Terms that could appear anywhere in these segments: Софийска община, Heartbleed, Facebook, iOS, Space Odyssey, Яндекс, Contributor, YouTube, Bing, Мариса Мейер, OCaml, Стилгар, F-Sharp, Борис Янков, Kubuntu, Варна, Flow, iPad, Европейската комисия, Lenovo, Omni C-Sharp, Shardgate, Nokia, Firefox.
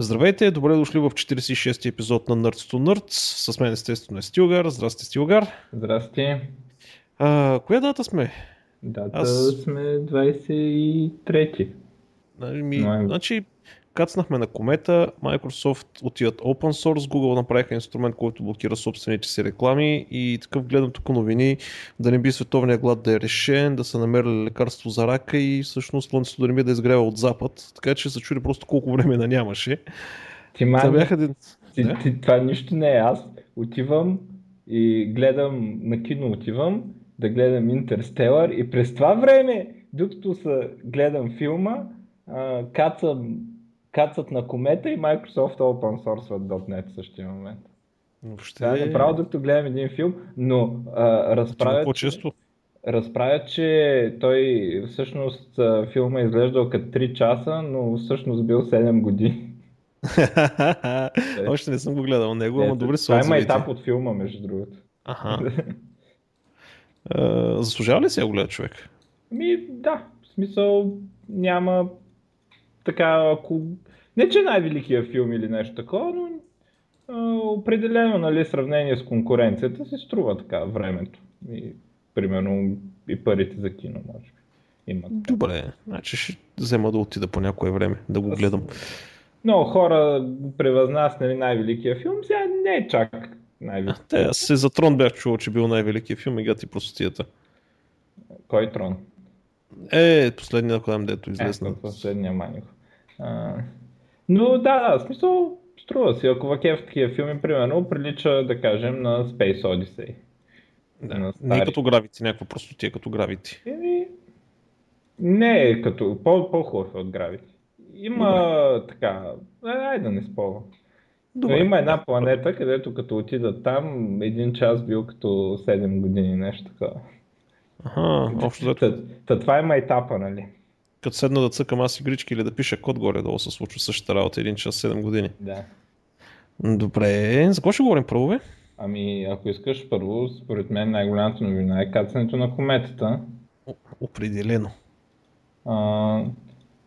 Здравейте, добре дошли в 46-ти епизод на Nerds to Nerds. С мен естествено е Стилгар. Здрасти, Стилгар. Здрасти. Коя дата сме? Сме 23-ти. Значи, кацнахме на комета, Microsoft отиват Open Source, Google направиха инструмент, който блокира собствените си реклами и такъв гледам тук новини, да не би световният глад да е решен, да са намерили лекарство за рака и всъщност слънцето да не би да изгрява от запад, така че се чуди просто колко време да нямаше. Това нищо не е аз. Отивам и гледам, на кино отивам да гледам Интерстелър и през това време, докато гледам филма, кацат на комета и Microsoft Open Source Dotnet в същия момент. Въобще... Направо докато гледам един филм, но разправят, че той всъщност филма е изглеждал като 3 часа, но всъщност бил 7 години. Още не съм го гледал него, ама добре са отзивите. Това има етап от филма, между другото. Заслужава ли си я го гледа човек? Да, в смисъл няма... Така, ако... Не, че е най-великия филм или нещо такова, но определено, нали, сравнение с конкуренцията се струва така времето. И, примерно, и парите за кино, може би. Добре, значи ще взема да отида по някое време, да го гледам. Много хора превъзнасят, нали, най-великия филм, сега не е чак най-великия. Аз се за Трон бях чувал, че бил най-великия филм и гати простотията. Кой Трон? Последния, когато дето излезна. Последния манюк. Но да, в смисъл струва си. Ако въкев такива филми, примерно, прилича, да кажем, на Space Odyssey. Да, не като Gravity, някаква простотия като Gravity. Не е като, по-хубав от Gravity. Има така, да не спомня. Но има една планета, където като отидат там, един час бил като 7 години, нещо такова. Това има етапа, нали? Като седна да цъкам аз игрички или да пиша код горе-долу се случва същата работа 1 час 7 години. Да. Добре, за какво ще говорим първо, бе? Ако искаш първо, според мен най-голямата новина е кацането на кометата. Определено.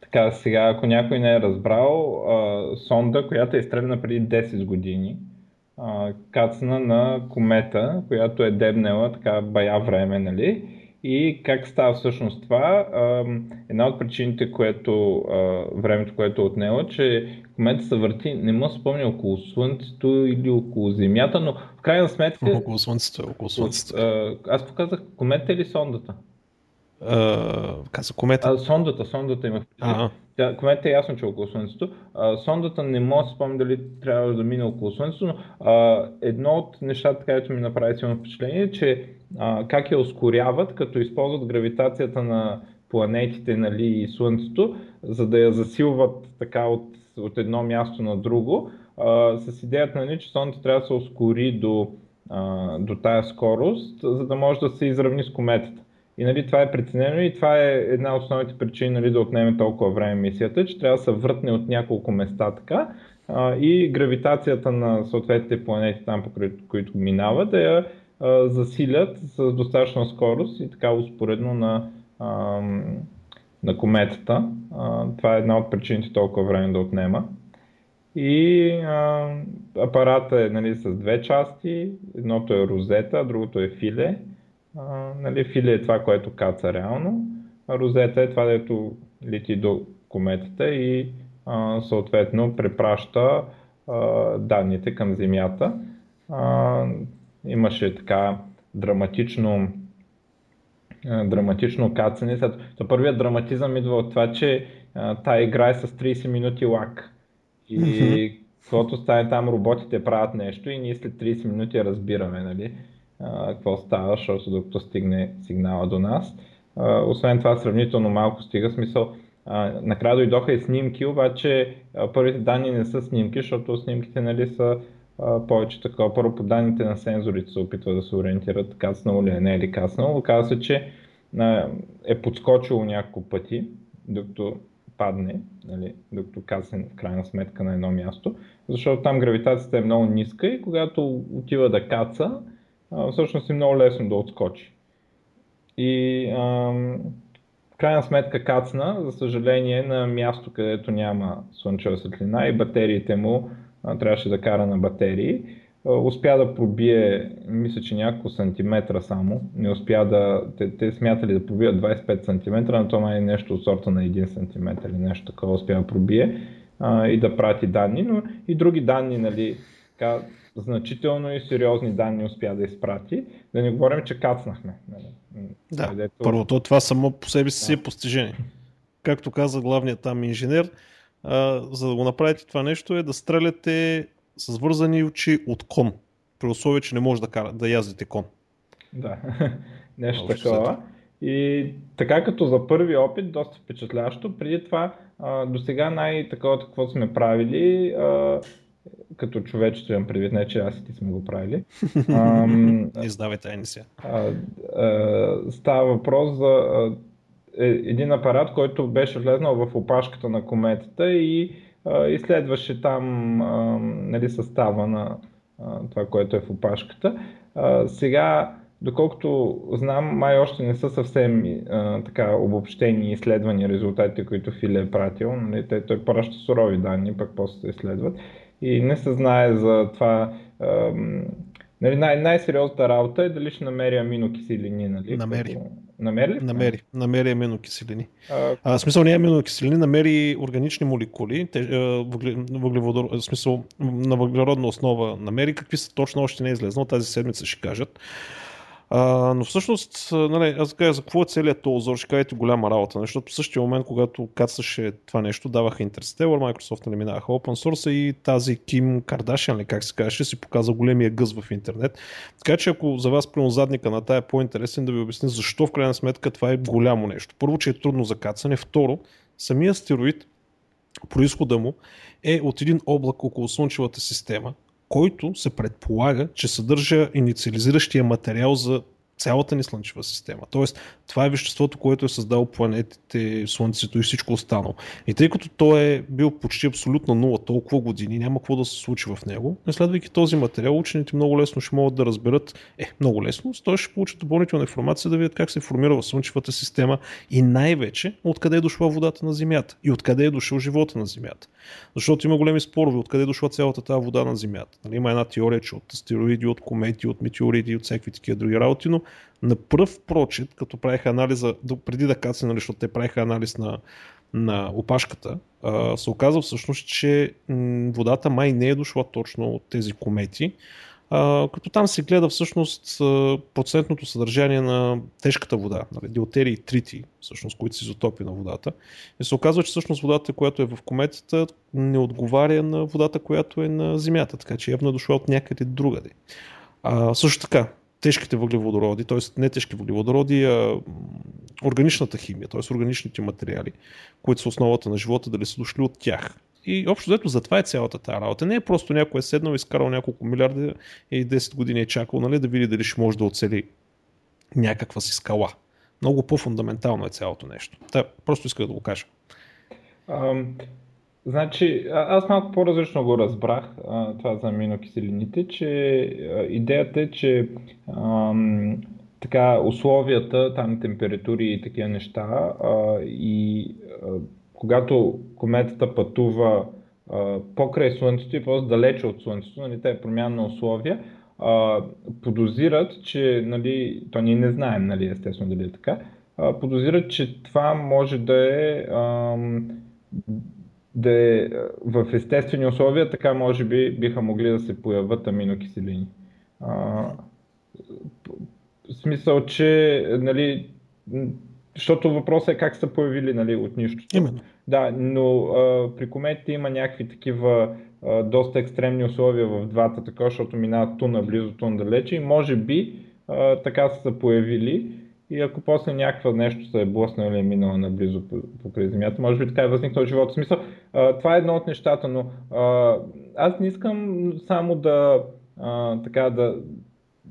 Така, сега, ако някой не е разбрал, сонда, която е изстрелена преди 10 години, кацна на комета, която е дебнела така бая време, нали? И как става всъщност това? Една от причините, времето, което отнело, че комета се върти, не мога да спомня, около Слънцето или около Земята, но в крайна сметка... Около Слънцето. Аз показах комета или сондата? Каза комета. Сондата имах. Комета е ясно, че около Слънцето. Сондата не мога да спомня дали трябва да мине около Слънцето, но едно от нещата, където ми направи силно впечатление е, че как я ускоряват, като използват гравитацията на планетите, нали, и Слънцето, за да я засилват така от едно място на друго, с идеята, нали, че Слънцето трябва да се ускори до тая скорост, за да може да се изравни с кометата. И, нали, това е преценено и това е една от основните причини, нали, да отнеме толкова време мисията, че трябва да се въртне от няколко места така и гравитацията на съответните планети там, покрай които минава, да я засилят с достатъчна скорост и така успоредно на кометата. Това е една от причините толкова време да отнема. И апарата е, нали, с 2 части, едното е розета, другото е филе. Нали, филе е това, което каца реално, а розета е това, дето лети до кометата и съответно препраща данните към Земята. Имаше така драматично кацане. Първият драматизъм идва от това, че тая игра е с 30 минути лак и когато стане там, роботите правят нещо и ние след 30 минути разбираме, нали, какво става, защото докато стигне сигнала до нас. Освен това, сравнително малко стига, смисъл. Накрая дойдоха и снимки, обаче първите данни не са снимки, защото снимките, нали, са повече такова. Първо по данните на сензорите се опитва да се ориентират, каснало ли е, не е ли каснало. Оказва се, че е подскочило няколко пъти, докато падне, нали, докато кацне в крайна сметка на едно място, защото там гравитацията е много ниска и когато отива да каца, всъщност е много лесно да отскочи. И крайна сметка кацна, за съжаление, на място, където няма слънчева светлина и батериите му трябваше да кара на батерии. Успя да пробие, мисля, че няколко сантиметра само. Не успя да. Те смятали да пробият 25 сантиметра, но това е нещо от сорта на 1 сантиметър или нещо такова, успя да пробие и да прати данни, но и други данни, нали, така, значително и сериозни данни успя да изпрати. Да не говорим, че кацнахме. Нали. Да, където... първото, това само по себе си е постижение. Както каза главният там инженер, за да го направите това нещо е да стреляте с вързани очи от кон, при условие, че не може да яздите кон. Да, нещо такова. И така като за първи опит, доста впечатляващо. Преди това, до сега най-такова, каквото сме правили, като човечество имам предвид, не че аз и ти сме го правили. Издавай тайни си. Става въпрос за един апарат, който беше влезнал в опашката на кометата и изследваше там нали, състава на това, което е в опашката. Сега, доколкото знам, май още не са съвсем така обобщени и изследвани резултатите, които Филе е пратил. Нали? Той праща сурови данни, пък после се изследват. И не се знае за това. Нали, най-сериозната работа е дали ще намери аминокиселини. Нали? Намери. Намери аминокиселини. В смисъл не аминокиселини, намери органични молекули, в смисъл на въглеродна основа намери, какви са точно още не е излезнало, тази седмица ще кажат. Но всъщност, нали, аз кажа, за какво е целият този озор, ще кажете голяма работа, защото в същия момент, когато кацаше това нещо, даваха Interstellar, Microsoft не минаваха Open Source и тази Ким Кардашиан, ли как се казваше, си показа големия гъз в интернет. Така че ако за вас прямо задника на тая е по-интересен да ви обясня защо в крайна сметка това е голямо нещо. Първо, че е трудно за кацане, второ, самия астероид, произхода му е от един облак около Слънчевата система, който се предполага, че съдържа инициализиращия материал за цялата ни Слънчева система. Тоест, това е веществото, което е създало планетите, Слънцето и всичко останало. И тъй като той е бил почти абсолютно нула толкова години, няма какво да се случи в него, следвайки този материал, учените много лесно ще могат да разберат, много лесно, той ще получат допълнителна информация да видят как се формира в Слънчевата система и най-вече откъде е дошла водата на Земята и откъде е дошъл живота на Земята. Защото има големи спорове, откъде е дошла цялата тази вода на Земята. Нали, има една теория, че от астероиди, от комети, от метеориди, от всякакви такива други работи, но на пръв прочит, като правиха анализа, преди да кацне, нали, защото те правиха анализ на опашката, се оказа всъщност, че водата май не е дошла точно от тези комети, като там се гледа всъщност процентното съдържание на тежката вода, нали, диотерии и трити, всъщност, които са изотопи на водата. И се оказва, че всъщност водата, която е в кометата, не отговаря на водата, която е на Земята, така че явно е дошла от някъде другаде. Също така, тежките въглеводороди, т.е. не тежки въглеводороди, а органичната химия, т.е. органичните материали, които са основата на живота, дали са дошли от тях. И общо взето затова е цялата тази работа. Не е просто някой е седнал, изкарал няколко милиарда и 10 години е чакал, нали, да види дали ще може да оцели някаква си скала. Много по-фундаментално е цялото нещо. Та, просто исках да го кажа. Значи, аз малко по-различно го разбрах, това за аминокиселините, че идеята е, че така условията, там температури и такива неща, и когато кометата пътува покрай Слънцето и просто далече от Слънцето, нали, тая промяна на условия, подозират, че, нали, то ние не знаем, нали, естествено дали е така, подозират, че това може да е в естествени условия, така може би биха могли да се появят аминокиселини. В смисъл, че, нали, защото въпросът е как са появили, нали, от нищо. Именно. Да, но при кометите има някакви такива доста екстремни условия в двата, така, защото минават ту наблизо, ту надалече и може би така са се появили. И ако после някаква нещо се е блъснало или е минало наблизо покрай Земята, може би така е възникнал живот. В смисъл, това е едно от нещата, но аз не искам само да, така да,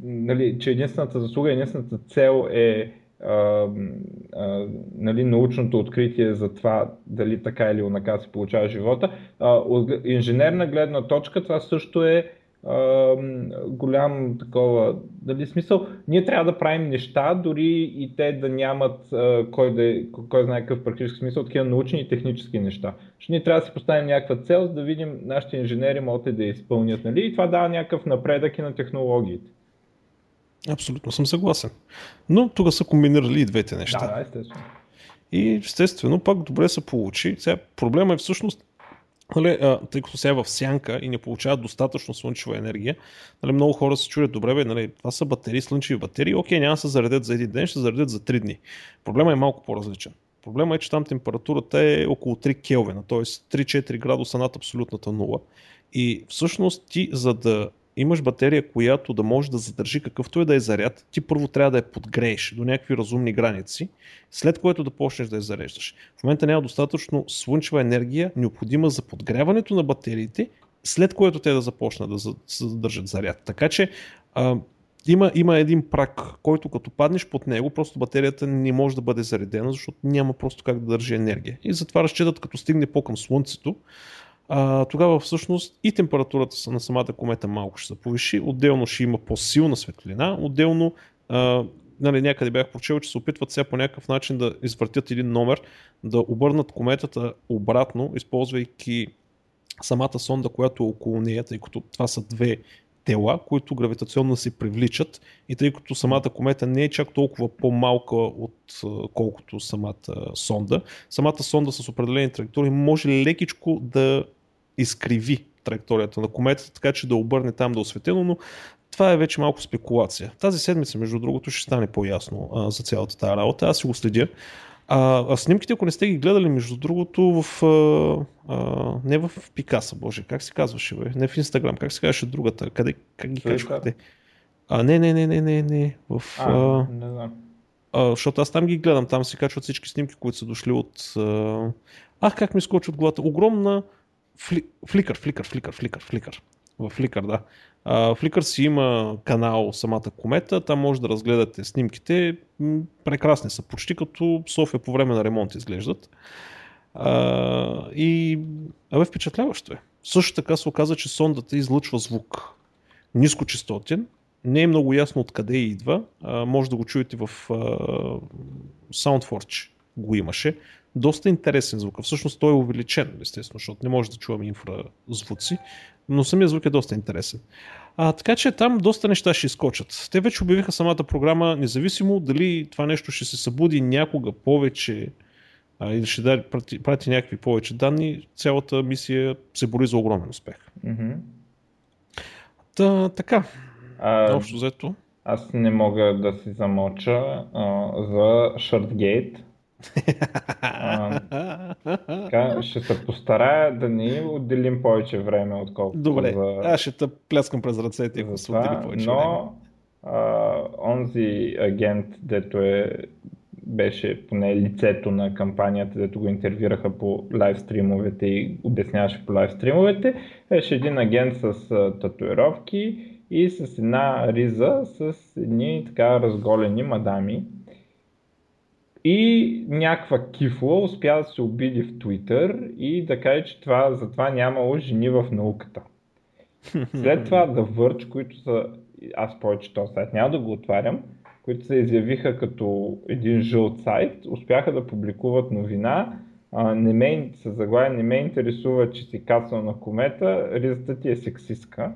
нали, че единствената заслуга, единствената цел е нали, научното откритие за това дали така или онака се получава живота. От инженерна гледна точка това също е голям такова, дали смисъл, ние трябва да правим неща, дори и те да нямат кой знае какъв практически смисъл, такива научни и технически неща. Ще ние трябва да си поставим някаква цел, да видим нашите инженери могат да я изпълнят, нали? И това дава някакъв напредък и на технологиите. Абсолютно съм съгласен. Но тук са комбинирали и двете неща. Да, естествено. И естествено пак добре се получи. Сега проблема е всъщност, нали, тъй като сега е в сянка и не получават достатъчно слънчева енергия, нали, много хора се чудят, добре бе, нали, това са батерии, слънчеви батерии, окей, няма да се заредят за един ден, ще се заредят за 3 дни. Проблема е малко по-различен. Проблема е, че там температурата е около 3 Келвина, т.е. 3-4 градуса над абсолютната нула. И всъщност ти, за да имаш батерия, която да може да задържи какъвто е да е заряд, ти първо трябва да я подгрееш до някакви разумни граници, след което да почнеш да я зареждаш. В момента няма достатъчно слънчева енергия, необходима за подгряването на батериите, след което те да започнат да задържат заряд. Така че има един праг, който като паднеш под него, просто батерията не може да бъде заредена, защото няма просто как да държи енергия. И затова разчитат, като стигне по-към слънцето, тогава всъщност и температурата на самата комета малко ще се повиши, отделно ще има по-силна светлина, отделно нали, някъде бях прочел, че се опитват сега по някакъв начин да извъртят един номер, да обърнат кометата обратно, използвайки самата сонда, която е около нея, тъй като това са две тела, които гравитационно се привличат и тъй като самата комета не е чак толкова по-малка от колкото самата сонда. Самата сонда с определени траектории може лекичко да изкриви траекторията на кометата, така че да обърне там да осветено, но това е вече малко спекулация. Тази седмица, между другото, ще стане по-ясно за цялата тази работа. Аз си го следя. А снимките, ако не сте ги гледали, между другото, не в Пикаса, боже, как се казваше, бе? Не в Инстаграм, как се казваше другата, къде, как ги качвате? Не, не знам. Защото аз там ги гледам, там се качват всички снимки, които са дошли от... как ми скочи от главата, огромна... Flickr. В Flickr, да. Flickr си има канал самата комета, там може да разгледате снимките, прекрасни са, почти като София по време на ремонт изглеждат. Впечатляващо е. Също така се оказа, че сондата излъчва звук нискочестотен, не е много ясно откъде идва, може да го чуете в SoundForge, го имаше. Доста интересен звук. Всъщност той е увеличен, естествено, защото не може да чуваме инфразвуци, но самия звук е доста интересен. Така че там доста неща ще изкочат. Те вече обявиха самата програма, независимо дали това нещо ще се събуди някога повече и ще прати някакви повече данни, цялата мисия се бори за огромен успех. Mm-hmm. Така, общо взето. Аз не мога да си замълча за Shardgate. Така, ще се постарая да не отделим повече време, отколкото... Добре, аз ще те пляскам през ръцете и го отдели повече време. Но онзи агент, дето беше поне лицето на кампанията, дето го интервюраха по лайвстримовете и обясняваше по лайвстримовете, беше един агент с татуировки и с една риза с едни така разголени мадами. И някаква кифла успя да се обиди в Twitter и да каже, че затова нямало жени в науката. След това да върч, които са, аз повече този сайт няма да го отварям, които се изявиха като един жълт сайт, успяха да публикуват новина, с заглавие не ме интересува, че си кацал на комета, ризата ти е сексистка.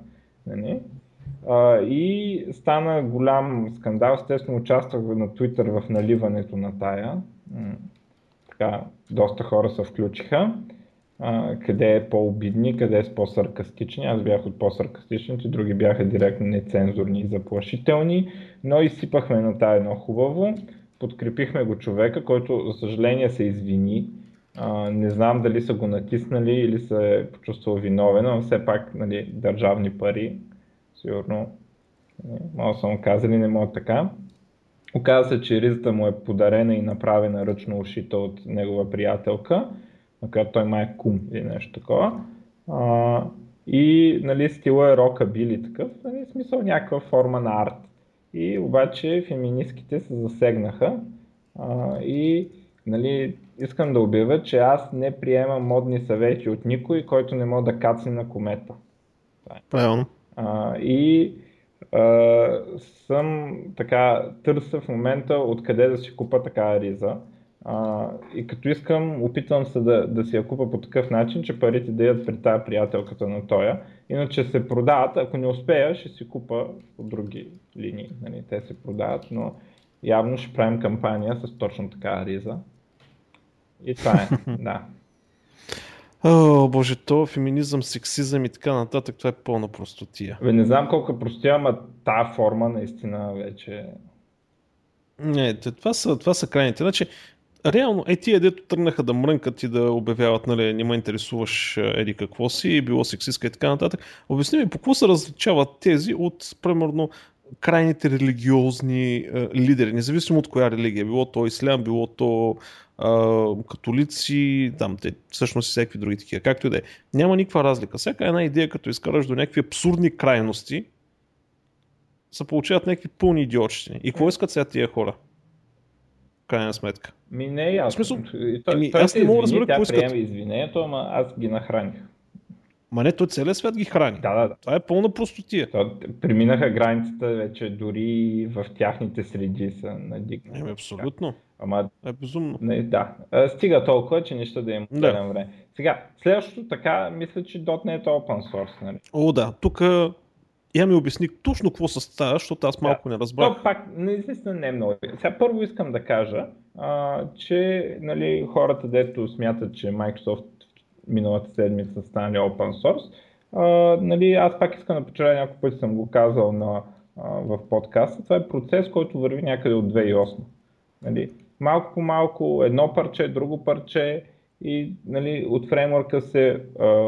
И стана голям скандал, естествено участвах на Twitter в наливането на тая, така, доста хора се включиха, къде е по-обидни, къде е с по-саркастични, аз бях от по-саркастичните, други бяха директно нецензурни и заплашителни, но изсипахме на тая едно хубаво, подкрепихме го човека, който за съжаление се извини. Не знам дали са го натиснали или се е почувствал виновен, но все пак нали, държавни пари. Сигурно, мога съм казали, не мога така. Оказа се, че ризата му е подарена и направена ръчно ушита от негова приятелка, макар той май е кум или нещо такова. И нали, стила е рокабили такъв, нали, в смисъл някаква форма на арт. И обаче феминистките се засегнаха и нали, искам да обявя, че аз не приемам модни съвети от никой, който не мога да кацне на комета. Правилно. И съм така, търся в момента откъде да си купа такава риза. И като искам, опитвам се да си я купа по такъв начин, че парите да идат при тая приятелката на тоя. Иначе се продават, ако не успея, ще си купа по други линии. Нали? Те се продават, но явно ще правим кампания с точно такава риза. И това е, да. О, боже, то феминизъм, сексизъм и така нататък, това е пълна простотия. Не знам колко е простотия, ама тая форма наистина вече... Не, това са крайните. Значи, реално, тия дето тръгнаха да мрънкат и да обявяват, нали, не ме интересуваш еди какво си, било сексистка и така нататък. Обясни ми, по какво се различават тези от, примерно, крайните религиозни лидери, независимо от коя религия, било то ислям, било то католици, там те всъщност и всякакви други такива, както и да е. Няма никаква разлика. Всяка една идея, като изкараш до някакви абсурдни крайности, се получават някакви пълни идиотщини. И какво искат сега тия хора? Крайна сметка. Ми не е ясно. Аз не мога да разбера какво искат. Тя приема извинението, ама аз ги нахраних. Ма не, той целият свят ги храни. Да. Това е пълна простотия. Преминаха границата вече, дори в тяхните среди са надигнали. Абсолютно. Ама... е безумно. Не, да. Стига толкова, че неща да им отделям време. Сега, следващото така, мисля, че Dotnet е open source. Нали? О, да. Тук я ми обясни точно какво се става, защото аз малко не разбрах. То пак, наистина не е много. Сега първо искам да кажа, че нали, хората, дето смятат, че Microsoft миналата седмица станали open source. Нали, аз пак искам да почеря, няколко пъти съм го казал в подкаста. Това е процес, който върви някъде от 2008. Нали, малко по малко, едно парче, друго парче и нали, от фреймворка се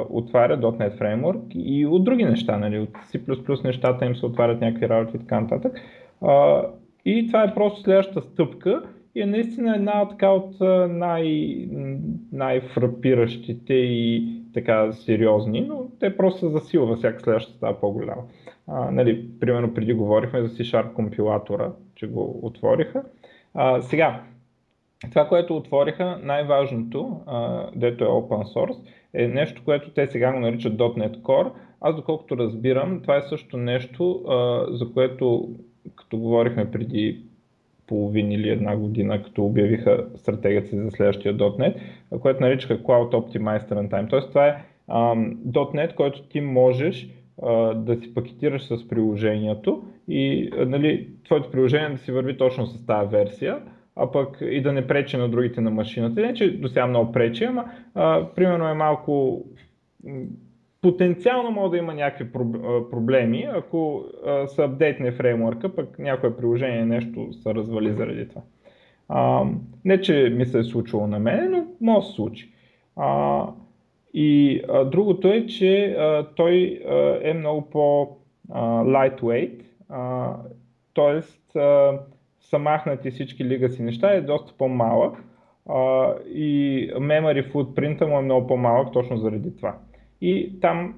отваря .NET фреймворк и от други неща. Нали, от C++ нещата им се отварят някакви работи и така нататък. И това е просто следващата стъпка. И е наистина една така, от най-фрапиращите и така сериозни, но те просто се засилва, всяка следващата става по-голяма. Нали, примерно преди говорихме за C-Sharp компилатора, че го отвориха. Сега, това, което отвориха, най-важното, дето е open source, е нещо, което те сега го наричат .NET Core. Аз доколкото разбирам, това е също нещо, за което като говорихме преди половин или една година, като обявиха стратегията си за следващия .NET, което наричаха Cloud Optimized Runtime. Тоест това е .NET, който ти можеш да си пакетираш с приложението и нали, твоето приложение да си върви точно с тази версия, а пък и да не пречи на другите на машината. Не, че до сега много пречи, ама примерно е малко... Потенциално може да има някакви проблеми, ако се апдейтне фреймворка, пък някое приложение нещо се развали заради това. Не, че ми се е случило на мен, но може да се случи. И другото е, че той е много по-lightweight, т.е. са махнати всички legacy неща, е доста по-малък и memory footprint-а му е много по-малък точно заради това. И там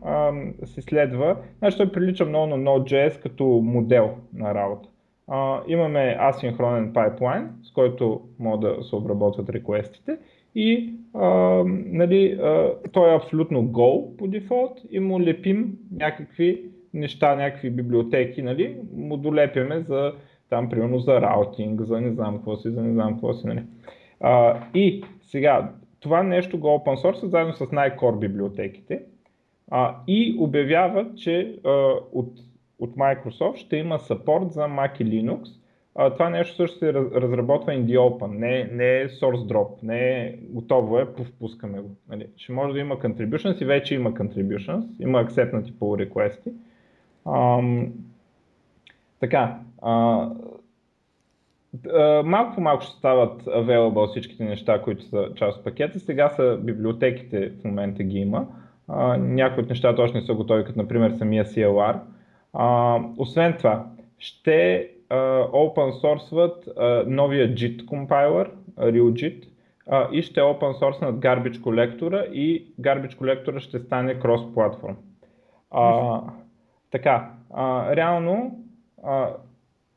се следва, значи той прилича много на Node.js като модел на работа. Имаме асинхронен пайплайн, с който могат да се обработват реквестите и нали, той е абсолютно Go по дефолт и му лепим някакви неща, някакви библиотеки, нали, му долепяме за там примерно за раутинг, за не знам какво си, нали. И сега това нещо го open source заедно с най-core библиотеките и обявяват, че от Microsoft ще има support за Mac и Linux. Това нещо също се разработва in the open, не е source drop, не е готово, пускаме го. Нали? Ще може да има contributions и вече има contributions, има acceptнати pull request-и. Така, малко по малко ще стават available всичките неща, които са част от пакета. Сега са библиотеките, в момента ги има. Някои от нещата още не са готови, като например самия CLR. Освен това, ще open source-ват новия JIT компайлер, RealJIT, и ще open source-нат Garbage Collector-а и Garbage Collector-а ще стане cross-платформ. Така, реално,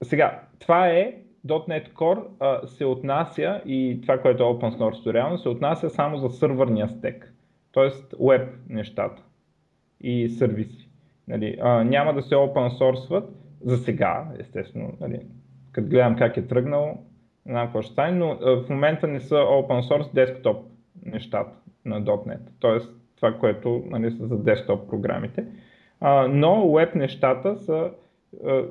сега, това е .NET Core се отнася и това, което е open source реално, се отнася само за сървърния стек, т.е. web нещата и сервиси. Нали, няма да се open source-ват за сега, естествено. Нали, като гледам как е тръгнал, не знам какво ще стане, но в момента не са open source десктоп нещата на .NET. Тоест това, което нали, са за десктоп програмите. Но web нещата са,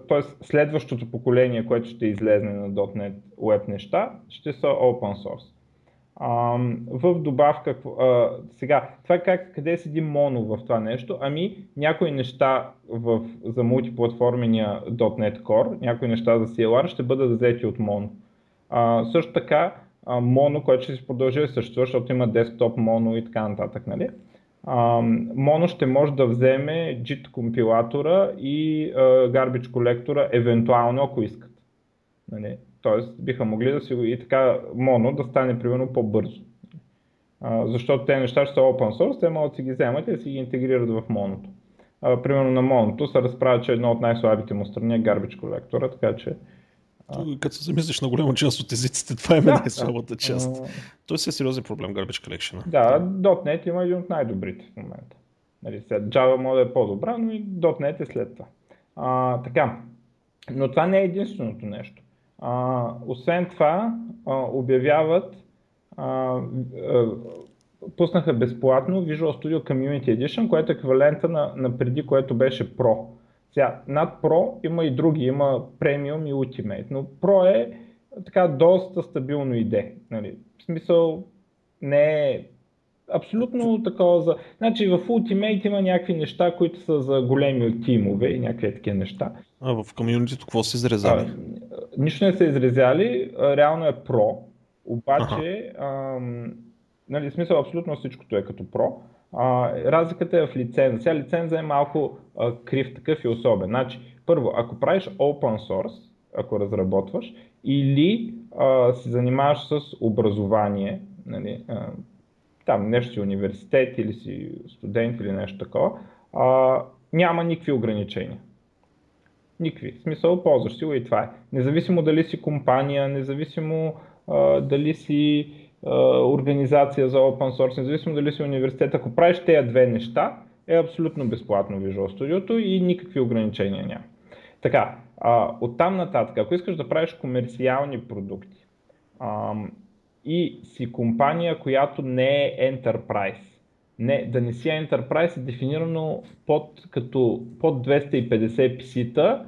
т.е. следващото поколение, което ще излезне на .NET web неща, ще са open source. В добавка, сега, това къде седи Моно в това нещо? Ами някои неща за мултиплатформения .NET Core, някои неща за CLR ще бъдат взети от Моно. Също така Моно, което ще се продължи да съществува, защото има десктоп Моно и така нататък, нали? Моно ще може да вземе JIT компилатора и Garbage колектора, евентуално ако искат. Нали? Тоест биха могли да си и така Моно да стане примерно по-бързо. Защото те неща ще са open source, те могат да си ги вземат и да си ги интегрират в Моното. Примерно на Моното се разправя, че едно от най-слабите му страни е Garbage колектора, така че... Като се замислиш на голяма част от езиците, това е най-слабата част. Той си е сериозен проблем, Garbage Collection. Да, .NET има един от най-добрите в момента. Нали, Java може да е по-добра, но и .NET е след това. Така, но това не е единственото нещо. Освен това, обявяват, пуснаха безплатно Visual Studio Community Edition, което е еквивалента на преди, което беше Pro. Сега, над Pro има и други, има Premium и Ultimate, но Pro е така доста стабилно иде. Нали? В смисъл не е абсолютно такова за... Значи в Ultimate има някакви неща, които са за големи тимове и някакви такива неща. А в комьюнитито какво са изрезали? Нищо не са изрезали, реално е Pro, обаче нали, в смисъл абсолютно всичкото е като Pro. Разликата е в лиценза. Сега лиценза е малко крив такъв и особен. Значи, първо, ако правиш open source, ако разработваш, или се занимаваш с образование, нали, там нещо си университет или си студент или нещо такова, няма никакви ограничения. Никакви. В смисъл, ползваш си го и това е. Независимо дали си компания, независимо дали си организация за open source, независимо дали си университет, ако правиш тези две неща, е абсолютно безплатно Visual Studio и никакви ограничения няма. Така, оттам нататък, ако искаш да правиш комерциални продукти и си компания, която не е Enterprise, да не си Enterprise е дефинирано под 250 писита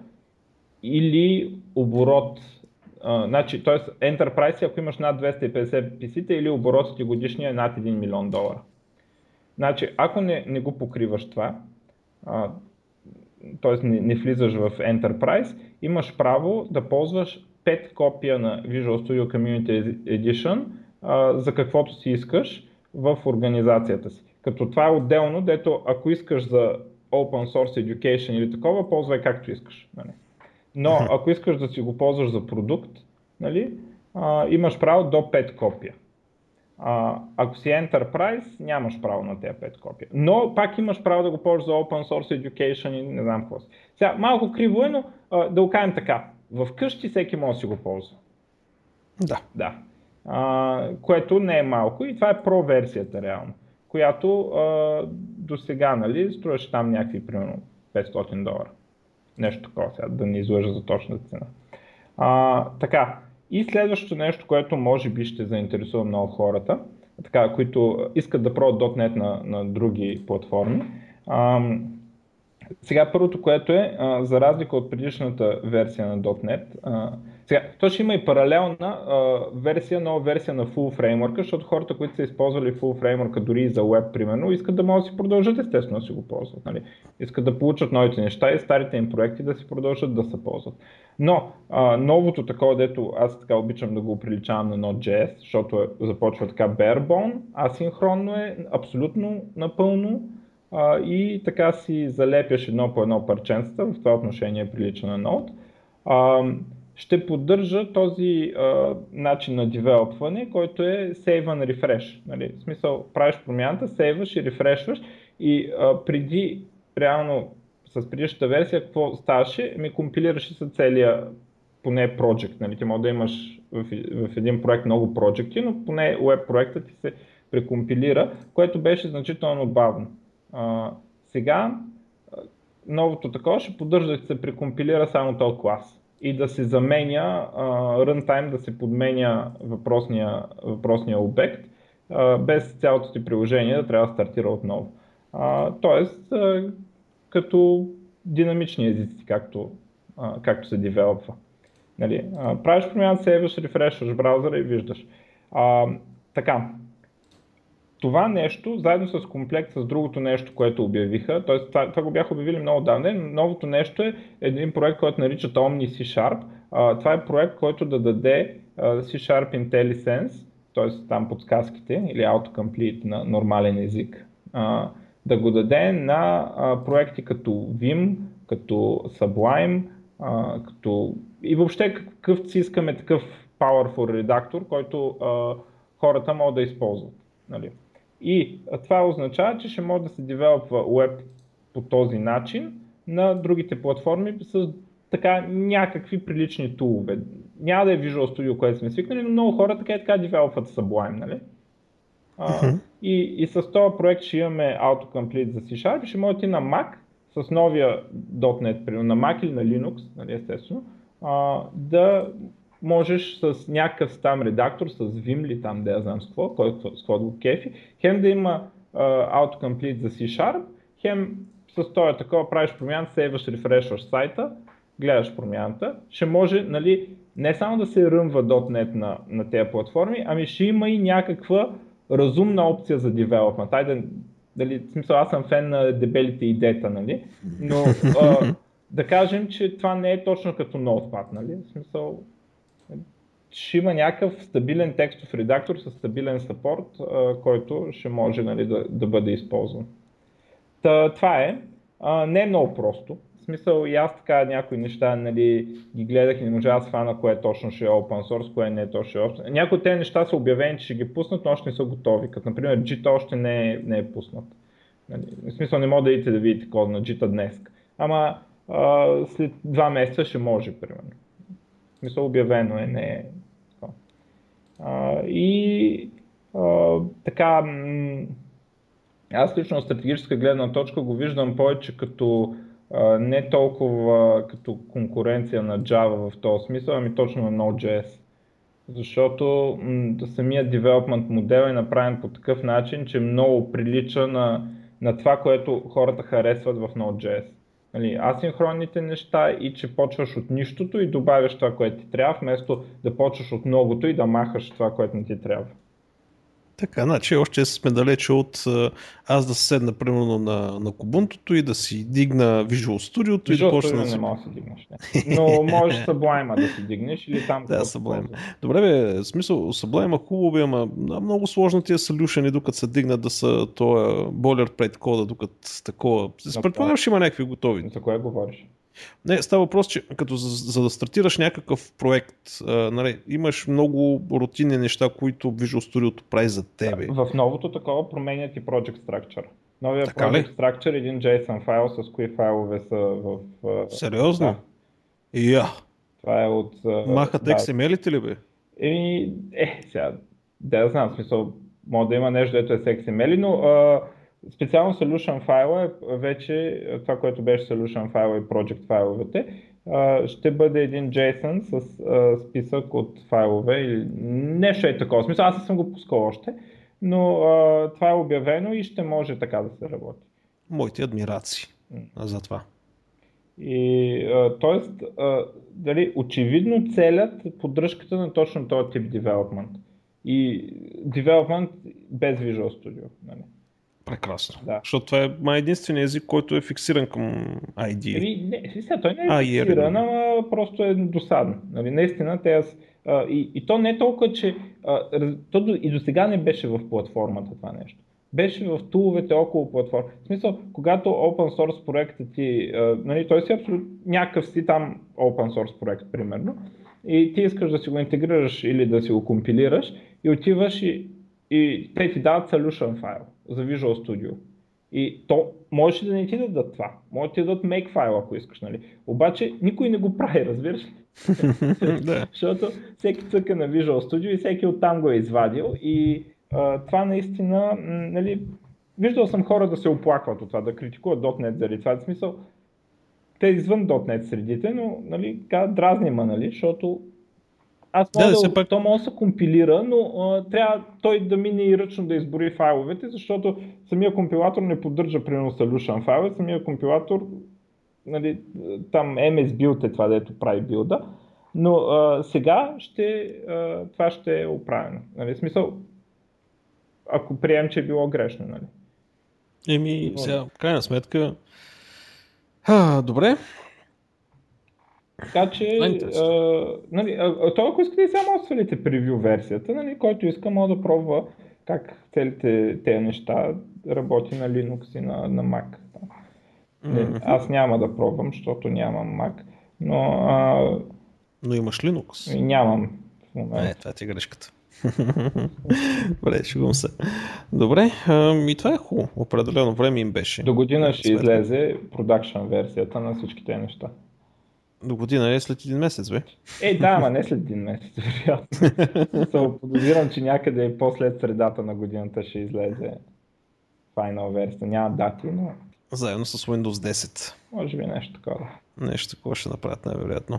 или оборот. Значи, т.е. Enterprise, ако имаш над 250 PC-та или оборотът ти годишния е над 1 милион долара. Значи, ако не го покриваш това, т.е. не влизаш в Enterprise, имаш право да ползваш 5 копия на Visual Studio Community Edition за каквото си искаш в организацията си. Като това е отделно, дето ако искаш за Open Source Education или такова, ползвай както искаш. Но ако искаш да си го ползваш за продукт, нали, имаш право до 5 копия. Ако си Enterprise, нямаш право на тези 5 копия. Но пак имаш право да го ползваш за Open Source Education и не знам какво си. Сега, малко криво е, но да го кажем така. Вкъщи всеки може да си го ползва. Да. Което не е малко и това е Pro версията реално, която до сега нали, струваше там някакви примерно $500. Нещо такова сега, да не излъжа за точна цена. Така, и следващото нещо, което може би ще заинтересува много хората, така, които искат да пробват .NET на други платформи. Сега първото, което е, за разлика от предишната версия на .NET, сега, то ще има и паралелна версия, нова версия на Full Framework, защото хората, които са използвали Full Framework, дори и за Web, примерно, искат да могат да си продължат, естествено, да си го ползват. Нали? Искат да получат новите неща и старите им проекти да си продължат да се ползват. Но новото такова, дето аз така обичам да го приличавам на Node.js, защото започва така bare-bone, асинхронно е, абсолютно напълно и така си залепяш едно по едно парченцата, в това отношение прилича на Node. Ще поддържа този начин на девелопване, който е save and refresh. Нали? В смисъл, правиш промяната, сейваш и рефрешваш и преди, реално с предишната версия, какво ставаше, ми компилираше с целия поне project. Нали? Ти може да имаш в един проект много проекти, но поне web проектът ти се прекомпилира, което беше значително бавно. Сега новото такова ще поддържа, че се прекомпилира само този клас и да се заменя runtime, да се подменя въпросния обект, без цялото ти приложение да трябва да стартира отново. Тоест, като динамични езици, както се девелопва. Нали, правиш промяна, сейваш, рефрешваш браузъра и виждаш. Така. Това нещо, заедно с комплект с другото нещо, което обявиха, т.е. това го бяха обявили много отдавна, новото нещо е един проект, който наричат Omni C-Sharp. Това е проект, който да даде C-Sharp IntelliSense, т.е. там подсказките или autocomplete на нормален език, да го даде на проекти като Vim, като Sublime, като и въобще какъв си искаме такъв powerful редактор, който хората могат да използват. Нали? И това означава, че ще може да се девелопва web по този начин на другите платформи с така някакви прилични тулове. Няма да е Visual Studio, което сме свикнали, но много хора така девелопват Sublime. Нали? И с този проект ще имаме autocomplete за C-Sharp и ще може ти на Mac с новия Dotnet, на Mac или на Linux, нали, естествено, да можеш с някакъв там редактор, с Vim ли там, да я знам с какво, който го кефи, хем да има autocomplete за C-Sharp, хем с този такова правиш промяна, сейваш, рефрешваш сайта, гледаш промяната, ще може, нали, не само да се ръмва .NET на тези платформи, ами ще има и някаква разумна опция за девелопмент. В смисъл, аз съм фен на дебелите идета, нали, но да кажем, че това не е точно като Notepad, нали, в смисъл, ще има някакъв стабилен текстов редактор със стабилен сапорт, който ще може, нали, да бъде използван. Това е. Не е много просто. В смисъл, и аз така някои неща, нали, ги гледах и не можа да схвана кое точно ще е open source, кое не е точно ще е open source. Някои от тези неща са обявени, че ще ги пуснат, но още не са готови. Като например Gita още не е пуснат. В смисъл, не мога да идете да видите кода на Gita днес. Ама след 2 месеца ще може, примерно. В смисъл, обявено е, не е. Така, аз лично от стратегическа гледна точка го виждам повече като не толкова като конкуренция на Java в този смисъл, ами точно на Node.js. Защото самият девелопмент модел е направен по такъв начин, че много прилича на това, което хората харесват в Node.js. Нали, асинхронните неща и че почваш от нищото и добавяш това, което ти трябва, вместо да почваш от многото и да махаш това, което не ти трябва. Така, значи още сме далече от аз да се седна примерно на Kubuntu и да си дигна Visual Studio и да почна... Visual Studio не може да си дигнеш, не. Но можеш Sublime да си дигнеш или там... Да, Sublime. Добре бе, в смисъл Sublime хубаво бе, ама много сложно тия solution-и докато се дигнат да са тоя boilerplate кода, докато такова... Предполагам, ще има някакви готови. За кое говориш? Не, става въпрос, че като за да стартираш някакъв проект, нали, имаш много рутинни неща, които Visual Studio прави за тебе. В новото такова променят и Project Structure. Новия така Project ли? Structure е един JSON файл, с кои файлове са в... Сериозно? Я! Това е от... Махат XML-ите ли бе? Сега, да знам, в смисъл, може да има нещо, ето е с XML, но... специално solution файла е вече, това, което беше solution файла и project файловете, ще бъде един JSON с списък от файлове или нещо е такова. В смисъл, аз съм го пускал още, но това е обявено и ще може така да се работи. Моите адмирации за това. Тоест, дали очевидно целят поддръжката на точно този тип девелопмент. И девелопмент без Visual Studio. Нали? Прекрасно. Да. Защото това е единственият език, който е фиксиран към ID. Той не е фиксиран, ама просто е досадно. Нали, наистина, и то не е толкова, че то и до сега не беше в платформата това нещо. Беше в туловете около платформа. В смисъл, когато open source проектът ти, нали, той си абсолютно някакъв си там open source проект, примерно, и ти искаш да си го интегрираш или да си го компилираш и отиваш и те ти дават solution файл за Visual Studio. И то можеш да не ти дадат това. Може да ти дадат make файл, ако искаш, нали? Обаче никой не го прави, разбираш ли? Защото всеки цъка на Visual Studio и всеки оттам го е извадил. И това наистина, нали, виждал съм хора да се оплакват от това, да критикуват .NET заради това. В смисъл, те извън .NET средите, но нали, дразни ма, нали, защото аз мога то може да се компилира, но трябва той да мине и ръчно да избори файловете, защото самия компилатор не поддържа примерно solution файла, самия компилатор нали, там MS-build е това, дето прави билда, но сега ще, това ще е оправено. Нали, смисъл, ако прием, че е било грешно. Нали. Еми, сега, крайна сметка, добре. Така че, нали, това ако искате само да свалите превю версията, нали, който иска може да пробва как целите тези неща работи на Linux и на Mac. Mm-hmm. Аз няма да пробвам, защото нямам Mac, но имаш Linux? Нямам. Това ти е грешката. Добре, шегувам се. Добре, и това е хубаво. Определено време им беше. До година ще излезе продакшън версията на всички тези неща. До година е след един месец, бе? Да, ама не след един месец, вероятно. Само подозирам, че някъде по-след средата на годината ще излезе final версия. Няма дати, но... Заедно с Windows 10. Може би нещо такова. Нещо такова ще направят най-вероятно.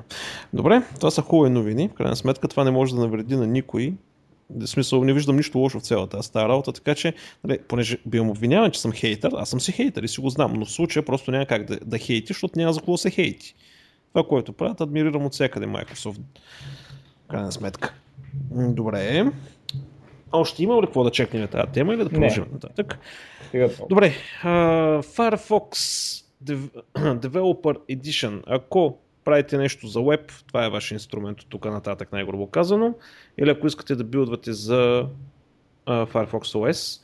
Добре, това са хубави новини. В крайна сметка това не може да навреди на никой. В смисъл, не виждам нищо лошо в цялата тази работа, така че, понеже бивам обвиняван, че съм хейтър, аз съм си хейтър и си го знам, но в случая просто няма как да хейти, защото няма за какво да се хейти. Това, което правят, адмирирам от всякъде Microsoft. В крайна сметка. Добре. Още имам ли какво да чекнем тази тема или да продължим нататък? Добре. Firefox Developer Edition. Ако правите нещо за web, това е ваш инструмент от тук нататък, най-грубо казано. Или ако искате да билдвате за Firefox OS.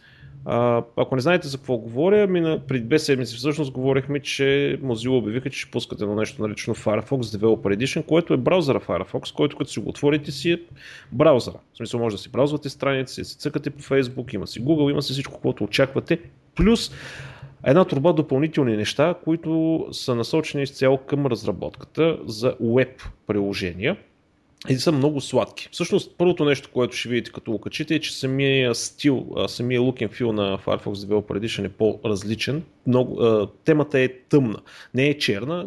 Ако не знаете за какво говоря, преди 2 седмици всъщност говорихме, че Mozilla обявиха, че ще пускате на нещо наречено Firefox Developer Edition, което е браузъра Firefox, който като си го отворите си е браузъра. В смисъл може да си браузвате страници, си цъкате по Facebook, има си Google, има си всичко, което очаквате, плюс една турба допълнителни неща, които са насочени изцяло към разработката за web приложения. И са много сладки. Всъщност първото нещо, което ще видите като го качите е, че самия стил, самия look and feel на Firefox Developer Edition е по-различен. Темата е тъмна, не е черна,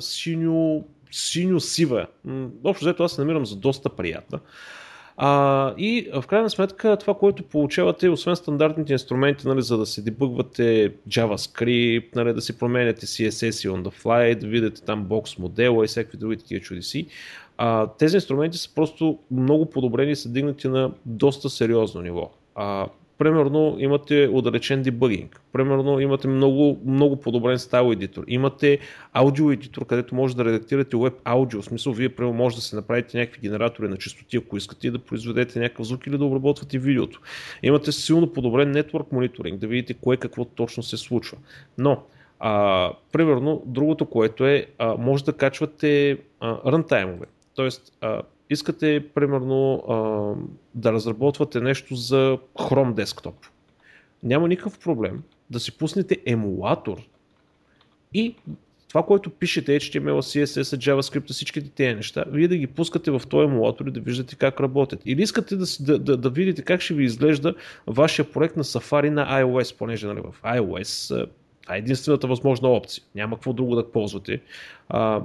синьо-сива. Общо взето аз се намирам за доста приятна. И в крайна сметка това, което получавате, освен стандартните инструменти, нали, за да се дебъгвате JavaScript, нали, да си променяте CSS и on the fly, да видите там бокс модела и всякакви други такива чудеси, тези инструменти са просто много подобрени и са дигнати на доста сериозно ниво. Примерно имате отдалечен дебъгинг, примерно имате много, много подобрен стайл едитор, имате аудио едитор, където може да редактирате web аудио, в смисъл вие примерно може да се направите някакви генератори на честоти, ако искате, и да произведете някакъв звук или да обработвате видеото. Имате силно подобрен нетворк мониторинг, да видите кое какво точно се случва. Но примерно другото, което е, може да качвате рънтаймове, тоест искате, примерно, да разработвате нещо за Chrome десктоп. Няма никакъв проблем да си пуснете емулатор и това, което пишете, HTML, CSS, JavaScript, всичките тези неща, вие да ги пускате в този емулатор и да виждате как работят. Или искате да видите как ще ви изглежда вашия проект на Safari на iOS, понеже нали, в iOS това е единствената възможна опция. Няма какво друго да ползвате.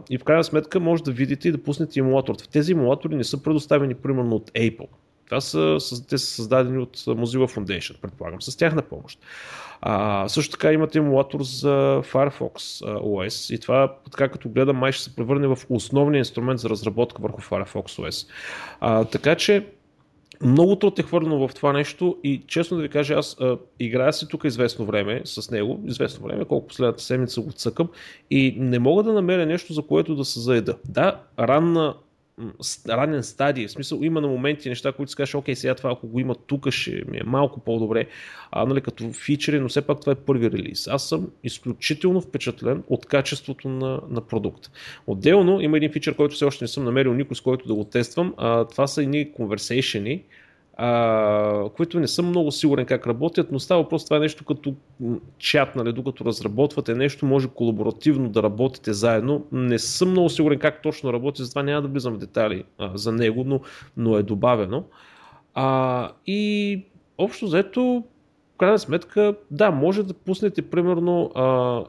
И в крайна сметка може да видите и да пуснете емулатор. Тези емулатори не са предоставени примерно от Apple. Те са създадени от Mozilla Foundation, предполагам, с тяхна помощ. Също така имате емулатор за Firefox OS и това, така като гледам, май ще се превърне в основния инструмент за разработка върху Firefox OS. Така че много труд е хвърлено в това нещо и честно да ви кажа, аз играя си тук известно време с него, колко последната седмица го цъкам и не мога да намеря нещо, за което да се заеда. Да, ранен стадий, в смисъл има на моменти неща, които си кажеш, окей, сега това ако го има тук ще ми е малко по-добре, нали, като фичери, но все пак това е първи релиз. Аз съм изключително впечатлен от качеството на продукта. Отделно има един фичер, който все още не съм намерил никой, с който да го тествам. Това са едни конверсейшени, които не съм много сигурен как работят, но става просто това е нещо като чат, нали, докато разработвате нещо, може колаборативно да работите заедно. Не съм много сигурен как точно работи, затова няма да влизам в детайли за него, но е добавено. И общо взето, в крайна сметка, да, може да пуснете примерно,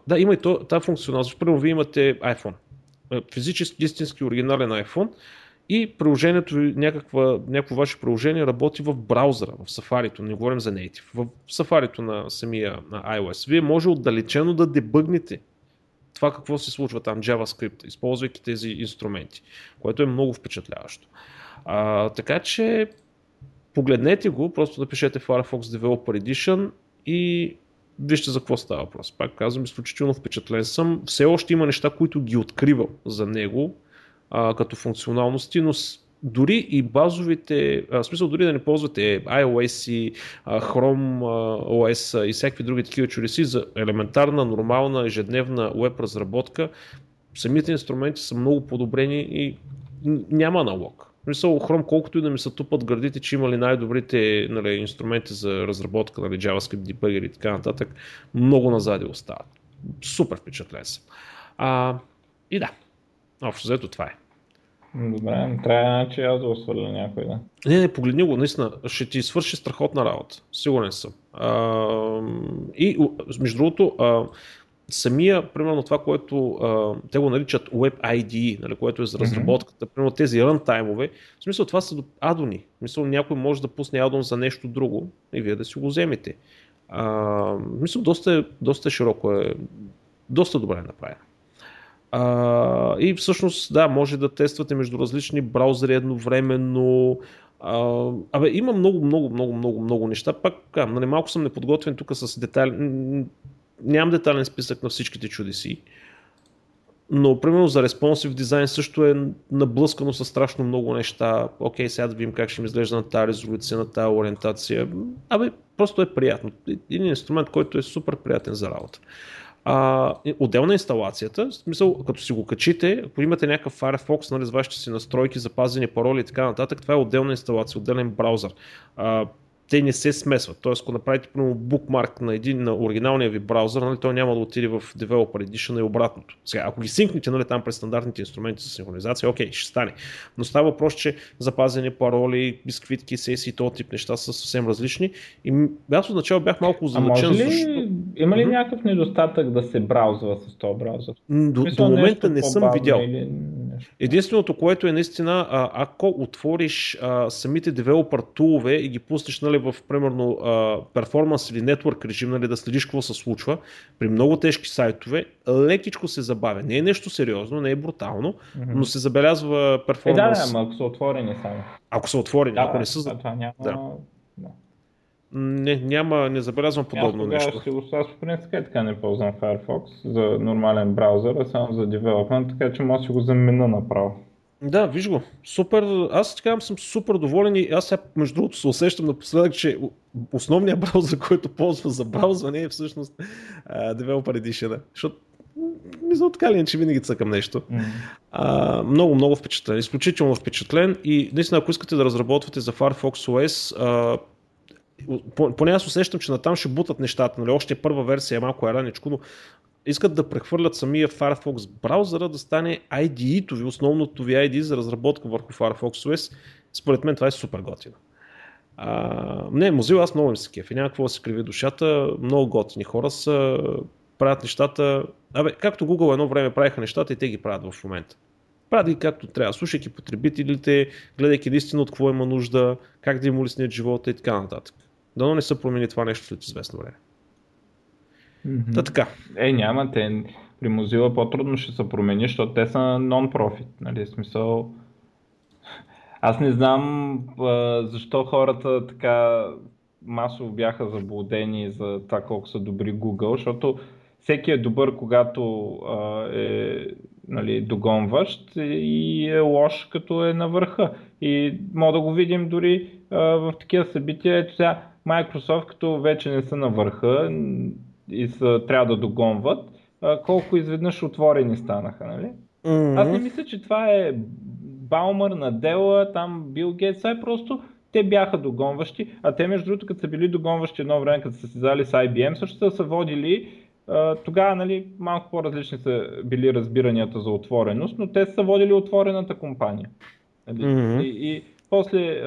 да, има и тази функционалност, примерно вие имате iPhone. физически истински оригинален iPhone и приложението ви, някакво ваше приложение работи в браузъра, в Safari-то, не говорим за Native, в Safari-то на самия на iOS. Вие може отдалечено да дебъгнете това какво се случва там, JavaScript, използвайки тези инструменти, което е много впечатляващо. Така че погледнете го, просто напишете Firefox Developer Edition и вижте за какво става въпрос. Пак казвам, изключително впечатлен съм. Все още има неща, които ги откривам за него като функционалности, но дори и базовите, в смисъл дори да не ползвате iOS и Chrome OS и всякакви други такива чудеси за елементарна, нормална, ежедневна веб разработка, самите инструменти са много подобрени и няма аналог. Мисъл, Chrome, колкото и да ми се тупат гърдите, че имали най-добрите инструменти за разработка, JavaScript, дебъгери и така нататък, много назади остават. Супер впечатлен съм. И да, общо взето това е. Добре, трябва че аз да освърля някой, да. Не, погледни го, наистина, ще ти свърши страхотна работа, сигурен съм. И между другото, самия, примерно това, което те го наричат Web IDE, нали, което е за разработката, примерно тези рънтаймове, в смисъл това са адони. В смисъл някой може да пусне адон за нещо друго и вие да си го вземете. В смисъл доста широко е, доста добре е направено. И всъщност, да, може да тествате между различни браузери едновременно. Абе, има много неща. Пак, нали, малко съм неподготвен тук с детайли. Нямам детален списък на всичките чудеси, но примерно за responsive дизайн също е наблъскано със страшно много неща. Окей, сега да видим как ще ми изглежда на тази резолюция, на тази ориентация. Абе, просто е приятно. Един инструмент, който е супер приятен за работа. Отделна инсталацията, в смисъл, като си го качите, ако имате някакъв Firefox, нали, с вашите си настройки, запазени пароли и така нататък, това е отделна инсталация, отделен браузър. Те не се смесват, т.е. ако направите букмарк на оригиналния ви браузър, нали, той няма да отиде в Developer Edition и обратното. Сега, ако ги синкнете, нали, там през стандартните инструменти за синхронизация, окей, ще стане. Но става въпрос, че запазени пароли, бисквитки, сесии, този тип неща са съвсем различни. И аз отначало бях малко озадачен. Защото... Има ли някакъв недостатък да се браузва с този браузър? До момента не съм видял. Единственото, което е наистина, ако отвориш самите девелопър тулове и ги пуснеш, нали, в примерно перформанс или нетворк режим, нали, да следиш какво се случва, при много тежки сайтове лекичко се забавя. Не е нещо сериозно, не е брутално, но се забелязва перформанс. Да, ако са отворени само. Ако са отворени, да, ако не са... Да, няма... Да. Няма, не забелязвам подобно нещо. Аз по принцип така не ползвам Firefox за нормален браузър, а само за девелопмент, така че може да го замена направо. Да, виж го. Супер. Аз така съм супер доволен и аз сега, между другото, се усещам напоследък, че основният браузър, който ползва за браузване е всъщност Developer Edition, защото не знам така ли, че винаги цъкам нещо. Много впечатлен. Изключително впечатлен и наистина, ако искате да разработвате за Firefox OS, поне аз усещам, че натам ще бутат нещата. Нали? Още първа версия е малко раничко, но искат да прехвърлят самия Firefox браузъра да стане IDE-то ви, основното ви IDE за разработка върху Firefox OS. Според мен това е супер готино. Mozilla, аз много им се кеф и няма какво да се криви душата. Много готини хора са, правят нещата. Както Google едно време правиха нещата и те ги правят в момента. Прави както трябва, слушайки потребителите, гледайки наистина от какво има нужда, как да им улеснят живота и така нататък. Дано не се промени това нещо след известно време. Та така. Няма те. При Mozilla по-трудно ще се промени, защото те са нон-профит. Нали? Смисъл... Аз не знам защо хората така масово бяха заблудени за това колко са добри Google, защото всеки е добър, когато е... Нали, догонващ и е лош като е на върха. И мога да го видим дори в такива събития. Ето сега Microsoft, като вече не са на върха и трябва да догонват, колко изведнъж отворени станаха. Нали? Аз не мисля, че това е Балмър, Надела, там Бил Гейтс, а просто те бяха догонващи, а те между другото, като са били догонващи едно време, като са състезали с IBM, също са водили. Тогава, нали, малко по-различни са били разбиранията за отвореност, но те са водили отворената компания. И после,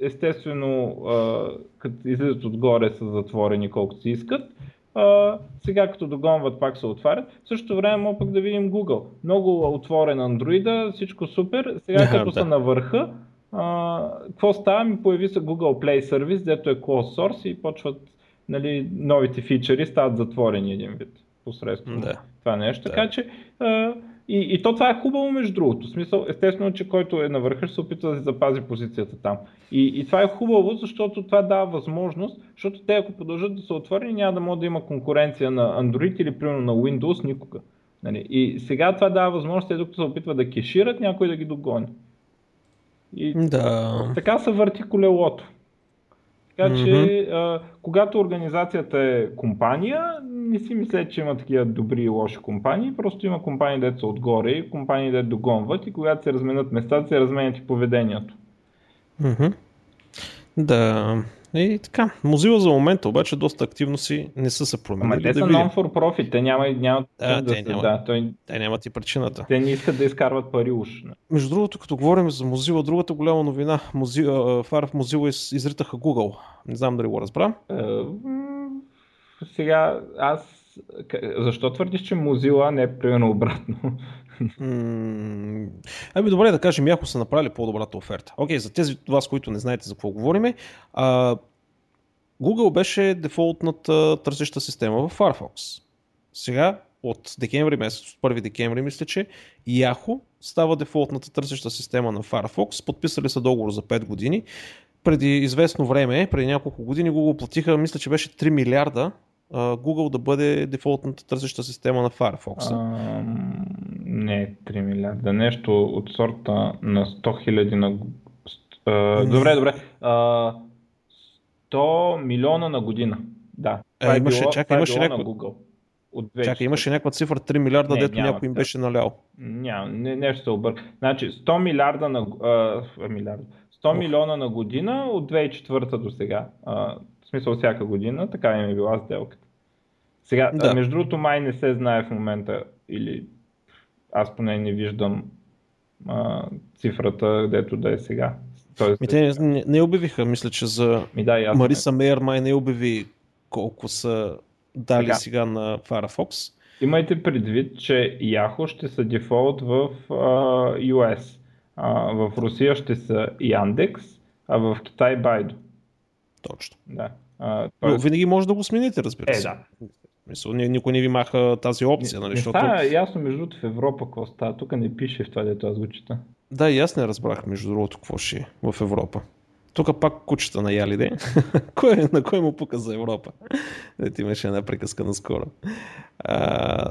естествено, като излизат отгоре са затворени колкото си искат, Сега като догонват, пак се отварят. В същото време мога пък да видим Google. Много отворен Android, всичко супер. Сега като са на върха, какво става? Ми появи се Google Play сервис, дето е closed source и почват, нали, новите фичери стават затворени един вид посредством това нещо. Така че и то това е хубаво, между другото. В смисъл, естествено, че който е на върха, ще се опитва да си запази позицията там. И това е хубаво, защото това дава възможност, защото те ако продължат да са отворени, няма да може да има конкуренция на Android или примерно на Windows никога. Нали? И сега това дава възможност, те докато се опитват да кешират, някой да ги догони. И така се върти колелото. Така че, когато организацията е компания, не си мислете, че има такива добри и лоши компании, просто има компании, дето са отгоре и компании, дето догонват, и когато се разменят местата, се разменят и поведението. Да, и така. Mozilla за момента обаче доста активно си не са се променили. Ама те са non-for-profit, те нямат да се да. Те нямат и причината. Те не искат да изкарват пари уж. Между другото, като говорим за Mozilla, другата голяма новина, Mozilla изритаха Google. Не знам дали го разбра. Сега аз... Защо твърдиш, че Mozilla не е примерно обратно? Ами добре, да кажем, Yahoo са направили по-добрата оферта. Окей, за тези от вас, които не знаете за какво говорим, Google беше дефолтната търсеща система в Firefox. Сега, от декември месец, от 1 декември, мисля, че Yahoo става дефолтната търсеща система на Firefox. Подписали са договор за 5 години. Преди известно време, преди няколко години, Google платиха, мисля, че беше 3 милиарда Google да бъде дефолтната търсеща система на Firefox. Не 3 милиарда, нещо от сорта на 100 хиляди на... Добре. 100 милиона на година. Да. Имаше някаква цифра 3 милиарда, дето някой им беше налял. Нещо се обърка. Значи 100 милиарда на... 100 милиона на година от 2004 до сега. В смисъл всяка година, така им е била сделката. Сега, между другото, май не се знае в момента, или аз поне не виждам цифрата, където да е сега. Тоест, те не обявиха, мисля, че за Мариса Мейер май не обяви колко са дали сега на Firefox. Имайте предвид, че Yahoo ще са дефолт в US. В Русия ще са Яндекс, а в Китай Байду. Точно. Да. Но винаги може да го смените, разбира се. Мисля, никой не ви маха тази опция. Нали? Ясно, между другото, в Европа какво става. Тук не пише в това, дето аз го чета. Да, и аз не разбрах, между другото, какво ще е в Европа. Тук пак кучета на Ялиде. На кой му пука за Европа? Ти имаше една приказка наскоро.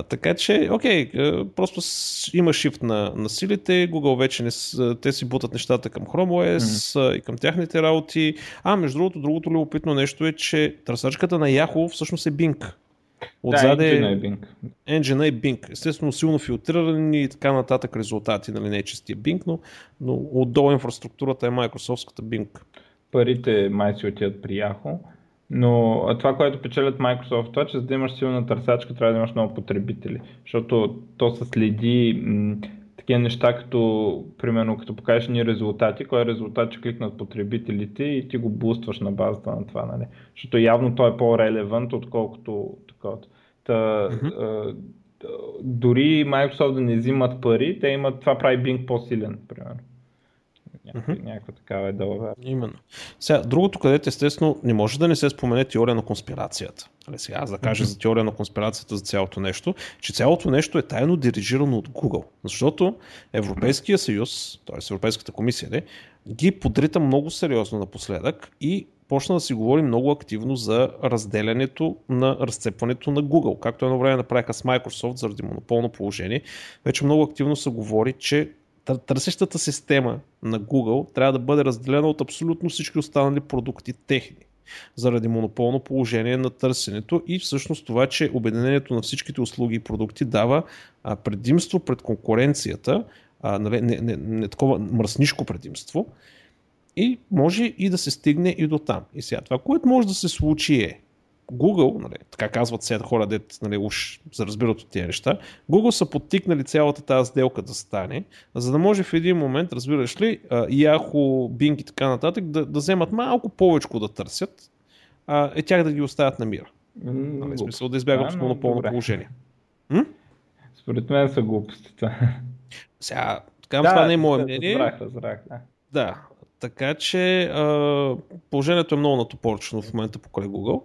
Така че, окей, просто има шифт на силите. Google вече те си бутат нещата към Chrome OS и към тяхните работи. Между другото, другото любопитно нещо е, че търсачката на Yahoo всъщност е Bing. Отзаде енджина е Bing. Естествено, силно филтрирани и така нататък резултати, нали, не е чистия Bing, но отдолу инфраструктурата е Microsoft-ската Bing. Парите май си отидат при Yahoo, но това, което печелят Microsoft, това, че за да имаш силна търсачка, трябва да имаш много потребители, защото то се следи такива неща, като примерно като покажеш ни резултати, кой е резултат, че кликнат потребителите и ти го бустваш на базата на това, нали? Защото явно той е по-релевант, отколкото дори Microsoft да не взимат пари, те имат, това прави Bing по-силен, примерно. Някаква такава е дълга. Именно. Сега, другото, където естествено не може да не се спомене теория на конспирацията. Сега аз да кажа за теория на конспирацията за цялото нещо, че цялото нещо е тайно дирижирано от Google, защото Европейския съюз, т.е. Европейската комисия, ги подрита много сериозно напоследък и почна да си говори много активно за разделянето на разцепването на Google. Както едно време направиха с Microsoft заради монополно положение, вече много активно се говори, че търсещата система на Google трябва да бъде разделена от абсолютно всички останали продукти техни, заради монополно положение на търсенето и всъщност това, че обединението на всичките услуги и продукти дава предимство пред конкуренцията, не такова мръснишко предимство, и може и да се стигне и до там. И сега това, което може да се случи е Google, така казват сега хора, уж се разбират от тези неща, Google са подтикнали цялата тази сделка да стане, за да може в един момент, разбираш ли, Yahoo, Bing и така нататък да вземат малко повече да търсят, тях да ги оставят на мира. Нали, смисъл да избягам с монополно положение. Според мен са глупостите. Сега, така това не е мое мнение. Разбрах. Да, така че положението е много натопорчено в момента покрай Google.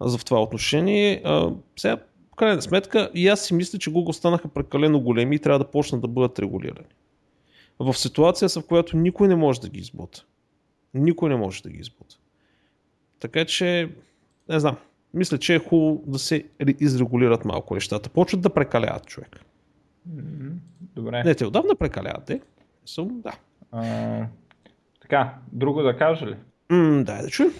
За в това отношение. Сега, в крайна сметка, и аз си мисля, че Google станаха прекалено големи и трябва да почнат да бъдат регулирани. В ситуация, в която никой не може да ги избута. Така че, не знам, мисля, че е хубаво да се изрегулират малко нещата. Почват да прекаляват човек. Добре. Не, те отдавна прекаляват, е. Да. Така, друго да кажа ли? Дай да чуем.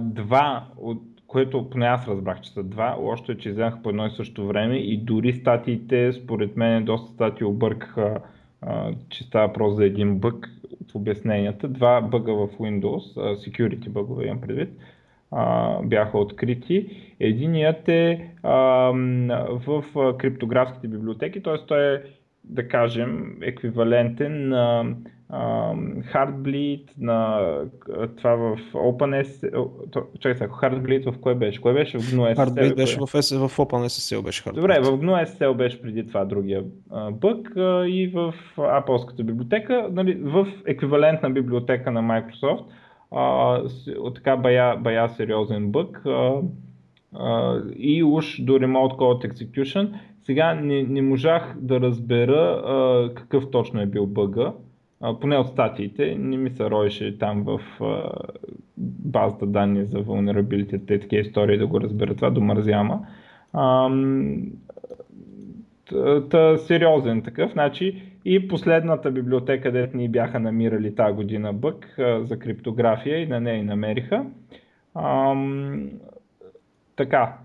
Два, от което поне аз разбрах, че са два, още е, че излязаха по едно и също време и дори статиите, според мен доста статии объркаха, че става въпрос за един бъг в обясненията. Два бъга в Windows, security бъгове имам предвид, бяха открити. Единият е в криптографските библиотеки, т.е. той е, да кажем, еквивалентен на Heartbleed, на това в OpenSSL. Heartbleed в кое беше? В GNU SSL. Heartbleed беше в OpenSSL беше Heartbleed. Добре, в GNU SSL беше преди това другия бък и в Apple-ската библиотека, нали, в еквивалентна библиотека на Microsoft. Така бая сериозен бък и уж до Remote Code Execution. Сега не можах да разбера какъв точно е бил бъга, поне от статиите, не ми се роеше там в базата данни за vulnerability и такива истории да го разбера това, домързяма. Сериозен такъв, значи и последната библиотека, дето ни бяха намирали тази година бък за криптография и на нея намериха. Така.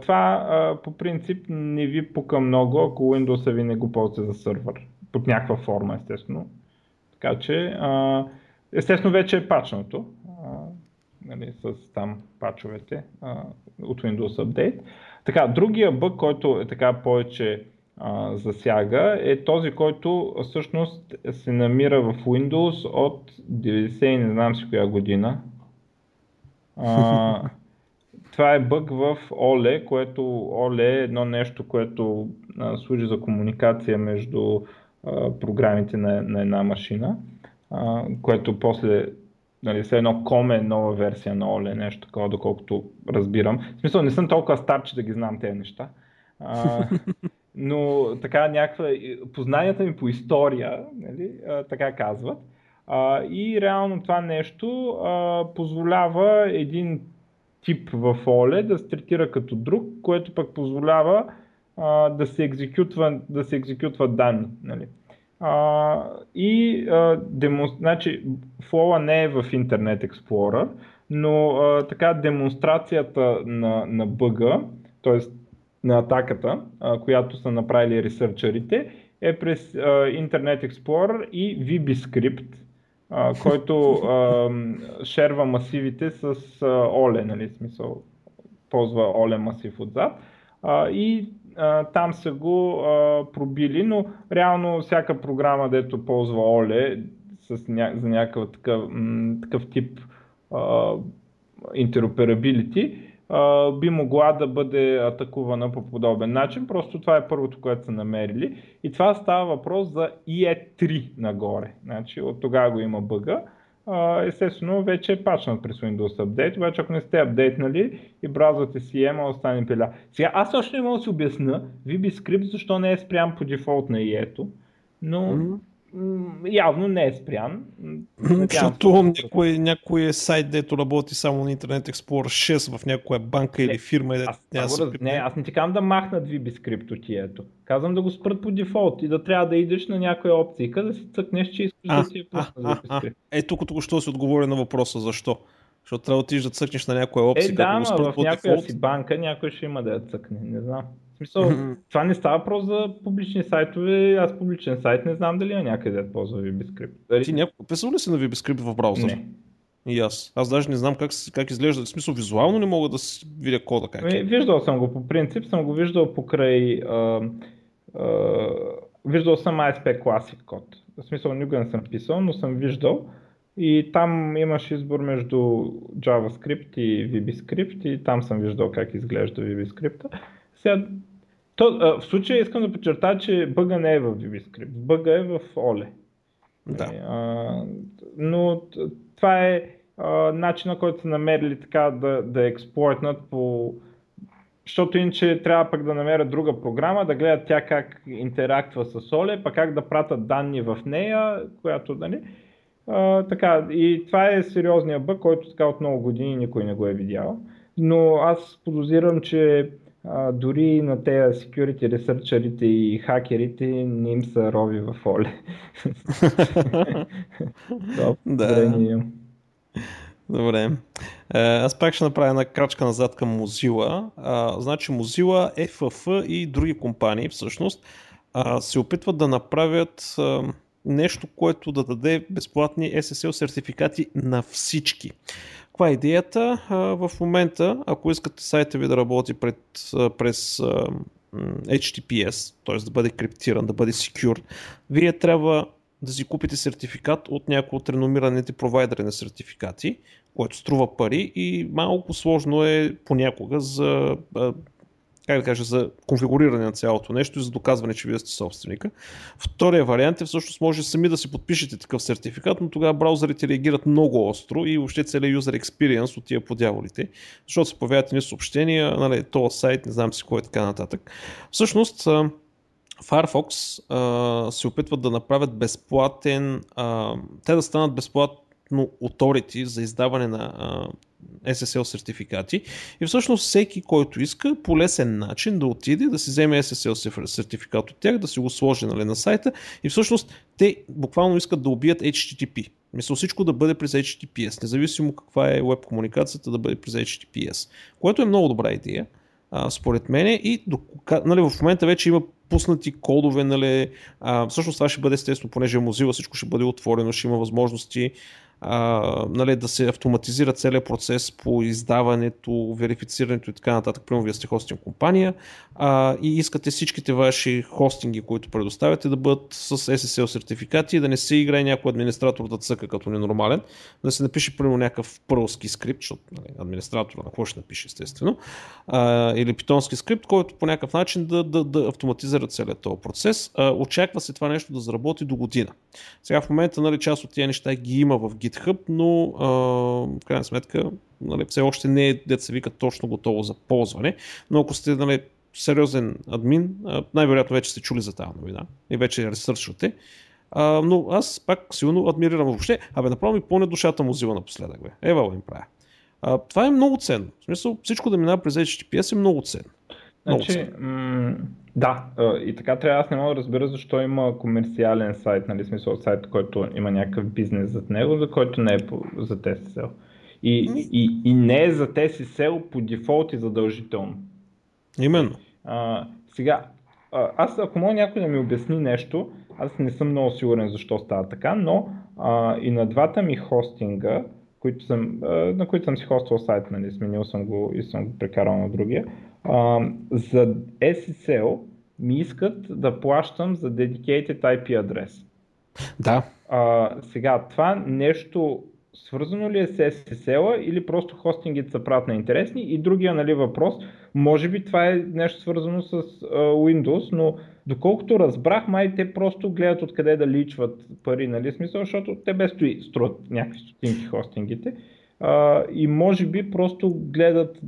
Това по принцип не ви пука много, ако Windows-а ви не го ползва за сървър. Под някаква форма, естествено. Така че, естествено вече е пачнато. Нали, с там пачовете от Windows Update. Така, другия бъг, който е така повече засяга, е този, който всъщност се намира в Windows от 90 не знам си коя година. Това е бъг в OLE, което OLE е едно нещо, което служи за комуникация между програмите на една машина, което после, нали, след едно COM е нова версия на OLE, нещо такова, доколкото разбирам. В смисъл, не съм толкова стар, че да ги знам тези неща, но така някаква, познанията ми по история, нали, така казват. И реално това нещо позволява един тип в OLE да се третира като друг, което пък позволява да се екзекютват данни. Нали? Значи, Flow не е в Internet Explorer, но така демонстрацията на бъга, т.е. на атаката, която са направили ресърчерите, е през Internet Explorer и VBScript, който шерва масивите с OLE, нали, смисъл, ползва OLE масив отзад и там са го пробили, но реално всяка програма, дето ползва OLE за някакъв такъв тип interoperability, би могла да бъде атакувана по подобен начин, просто това е първото, което са намерили и това става въпрос за IE3 нагоре, значи от тогава го има бъга, естествено вече е пачнат през Windows Update, обаче ако не сте апдейтнали и бразвате си ема, остане пиля. Сега аз още не мога да си обясна VBScript защо не е спрям по дефолт на IE-то, но явно не е спрян. Защото някой сайт, дето работи само на Internet Explorer 6 в някоя банка или фирма. Аз не ти казвам да махнат VBScript от тието. Казвам да го спрат по дефолт и да трябва да идеш на някоя опцийка да си цъкнеш, че искаш да си я пусна VBScript. Тук-що си отговори на въпроса защо. Защото трябва да отиш да цъкнеш на някоя опция. Да, но в някоя си банка някой ще има да я цъкне, не знам. Мисъл, това не става просто за публични сайтове, аз публичен сайт не знам дали има някъде да ползва VBScript. Ти някога писал ли си на VBScript в браузър? Не. И аз даже не знам как изглежда, в смисъл визуално не мога да видя кода как е. Виждал съм го по принцип, съм го виждал покрай, виждал съм ASP Classic код, в смисъл никога не съм писал, но съм виждал И там имаш избор между JavaScript и VBScript и там съм виждал как изглежда VBScript-а. Сега, в случая искам да подчертая, че бъга не е в VBScript, бъга е в OLE. Да. Но това е начинът, който са намерили така да експлойтнат по... Защото иначе трябва пък да намерят друга програма, да гледат тя как интерактва с OLE, пък как да пратят данни в нея, която да не... така, и това е сериозният бъг, който така от много години никой не го е видял. Но аз подозирам, че дори на тези security ресърчерите и хакерите не им са рови в OLE. Да. Добре. Аз пак ще направя една крачка назад към Mozilla. Значи Mozilla, FF и други компании всъщност се опитват да направят нещо, което да даде безплатни SSL сертификати на всички. Каква е идеята? В момента, ако искате сайта ви да работи през HTTPS, т.е. да бъде криптиран, да бъде secure, вие трябва да си купите сертификат от някои от реномираните провайдери на сертификати, което струва пари и малко сложно е понякога за... за конфигуриране на цялото нещо и за доказване, че вие сте собственика. Втория вариант е всъщност може сами да си подпишете такъв сертификат, но тогава браузърите реагират много остро и въобще целият юзер експириенс отива по дяволите, защото се появяват ни съобщения, нали, този сайт, не знам си кой е така нататък. Всъщност Firefox се опитват да направят безплатен, те да станат безплатно authority за издаване на SSL сертификати и всъщност всеки, който иска по лесен начин да отиде да си вземе SSL сертификат от тях, да си го сложи, нали, на сайта и всъщност те буквално искат да убият HTTP. Мисля, всичко да бъде през HTTPS, независимо каква е веб комуникацията, да бъде през HTTPS, което е много добра идея според мене и нали, в момента вече има пуснати кодове, нали, всъщност това ще бъде естествено, понеже Mozilla всичко ще бъде отворено, ще има възможности нали, да се автоматизира целият процес по издаването, верифицирането и така нататък. Примерно вие сте хостинг компания и искате всичките ваши хостинги, които предоставяте, да бъдат с SSL сертификати и да не се играе някой администратор да цъка като ненормален, да се напише примерно някакъв пърлски скрипт, защото нали, администратора на какво ще напише естествено, или питонски скрипт, който по някакъв начин да автоматизира целият този процес. Очаква се това нещо да заработи до година. Сега в момента нали, част от тези неща ги има в GitHub, но в крайна сметка нали, все още не е деца вика точно готово за ползване, но ако сте нали, сериозен админ, най-вероятно вече сте чули за тази новина и вече ресърчвате, но аз пак силно адмирирам въобще, направо ми пълне душата Mozilla напоследък, бе. Ева им правя. Това е много ценно, в смисъл всичко да минава през HTTPS е много ценно. Значи, да, и така трябва, аз не мога да разбера защо има комерциален сайт, нали, смисъл сайт, който има някакъв бизнес зад него, за който не е за SSL. И не е за SSL по дефолт и задължително. Именно. Сега, аз ако мога някой да ми обясни нещо, аз не съм много сигурен защо става така, но и на двата ми хостинга, на които съм си хостил сайт, нали, сменил съм го и съм го прекарал на другия, за SSL ми искат да плащам за dedicated IP адрес. Да. Сега, това нещо свързано ли е с SSL-а или просто хостингите са правят на интересни? И другия, нали, въпрос, може би това е нещо свързано с Windows, но доколкото разбрах, май те просто гледат откъде да личват пари, нали, смисъл, защото те без струват някакви стотинки хостингите и може би просто гледат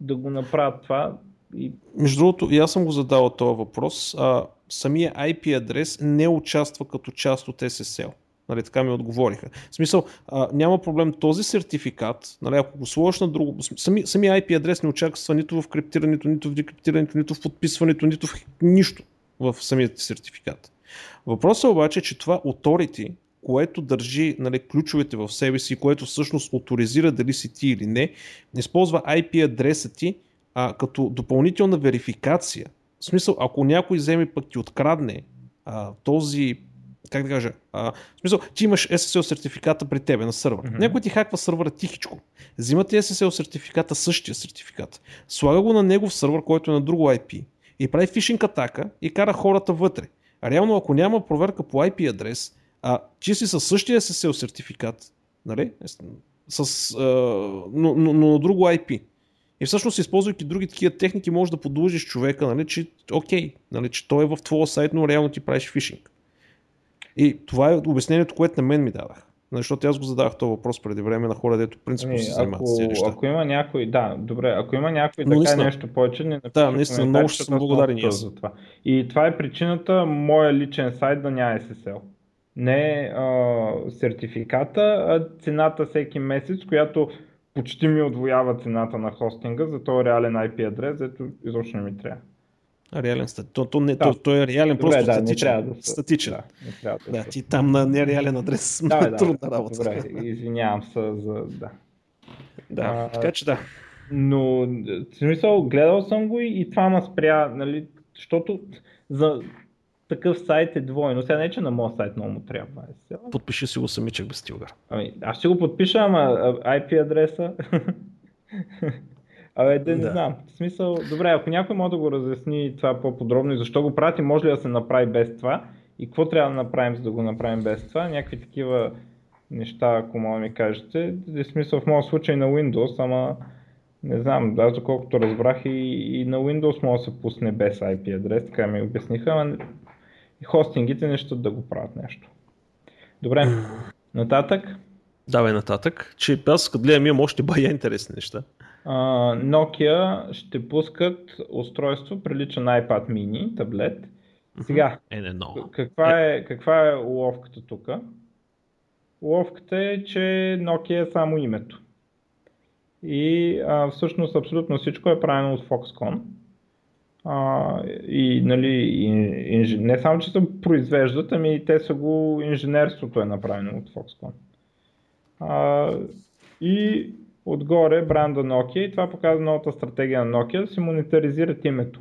да го направят това. Между другото, и аз съм го задавал този въпрос, самия IP адрес не участва като част от SSL. Нали, така ми отговориха. В смисъл, няма проблем този сертификат, нали, ако го сложиш на друго... Самия IP адрес не участва нито в криптирането, нито в декриптирането, нито в подписването, нито в нищо в самия сертификат. Въпросът обаче е, че това authority, което държи, нали, ключовете в себе си, което всъщност оторизира дали си ти или не, използва IP адреса ти като допълнителна верификация. В смисъл, ако някой вземе пък ти открадне този, как да кажа, в смисъл, ти имаш SSL сертификата при тебе на сървър. Mm-hmm. Някой ти хаква сървъра тихичко. Взима ти SSL сертификата, същия сертификат. Слага го на негов сървър, който е на друго IP и прави фишинг атака и кара хората вътре. А реално, ако няма проверка по IP адрес, ти си със същия SSL сертификат, нали? Но на друго IP. И всъщност, използвайки други такива техники, можеш да подлъжиш човека, нали, че окей, нали, че той е в твоя сайт, но реално ти правиш фишинг. И това е обяснението, което на мен ми дадах. Защото аз го задавах този въпрос преди време на хора, дето принципно се занимават с тези неща. Ако има някой, да, добре, ако има някой така наистина, нещо повече, не напиша. Да, наистина, много ще съм благодарен и аз за това. И това е причината моя личен сайт да няма SSL. Не сертификата, а цената всеки месец, която почти ми отвоява цената на хостинга, за този реален IP адрес, ето изобщо не ми трябва. Реален статичен. Той е реален, добре, просто да, статичен. Да, статичен. Да, ти там на нереален адрес трудна работа. Добре, извинявам се за... Да, така че да. Но, в смисъл, гледал съм го и това ме спря, нали, защото за такъв сайт е двойно. Сега не, че на моят сайт много му трябва. Подпиши си го самичък без стилгар. Ами, аз ще го подпиша, ама IP адреса... Абе, да, не знам. В смисъл, добре, ако някой може да го разясни това по-подробно и защо го прати, може ли да се направи без това и какво трябва да направим, за да го направим без това, някакви такива неща, ако мога ми кажете. В смисъл, в моят случай на Windows, ама не знам, аз доколкото разбрах и на Windows може да се пусне без IP адрес, така ми обясниха, ама и хостингите не щат да го правят нещо. Добре, нататък. Давай нататък, че аз като гледам имам още бая интересни неща. Nokia ще пускат устройство, прилича на iPad mini, таблет. Сега, каква е уловката тук? Уловката е, че Nokia е само името. И всъщност абсолютно всичко е правено от Foxconn. И, нали, не само, че се произвеждат, ами те са го, инженерството е направено от Foxconn. И отгоре бранда Nokia, и това показва новата стратегия на Nokia, да се монетаризират името.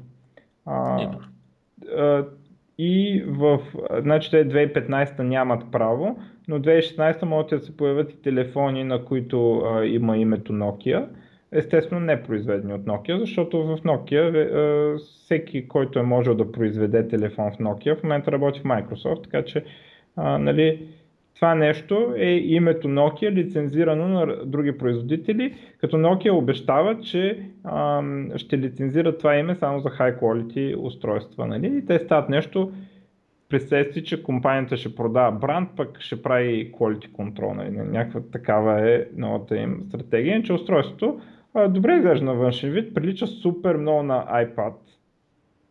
И в, значи те 2015 нямат право, но 2016 могат да се появят и телефони, на които има името Nokia. Естествено не произведени от Nokia, защото в Nokia всеки, който е можел да произведе телефон в Nokia, в момента работи в Microsoft, така че нали, това нещо е името Nokia, лицензирано на други производители, като Nokia обещава, че ще лицензира това име само за high quality устройства. Нали? И те стават нещо, представи, че компанията ще продава бранд, пък ще прави quality control. Нали? Някаква такава е новата им стратегия, че устройството добре изглежда на външен вид, прилича супер много на iPad,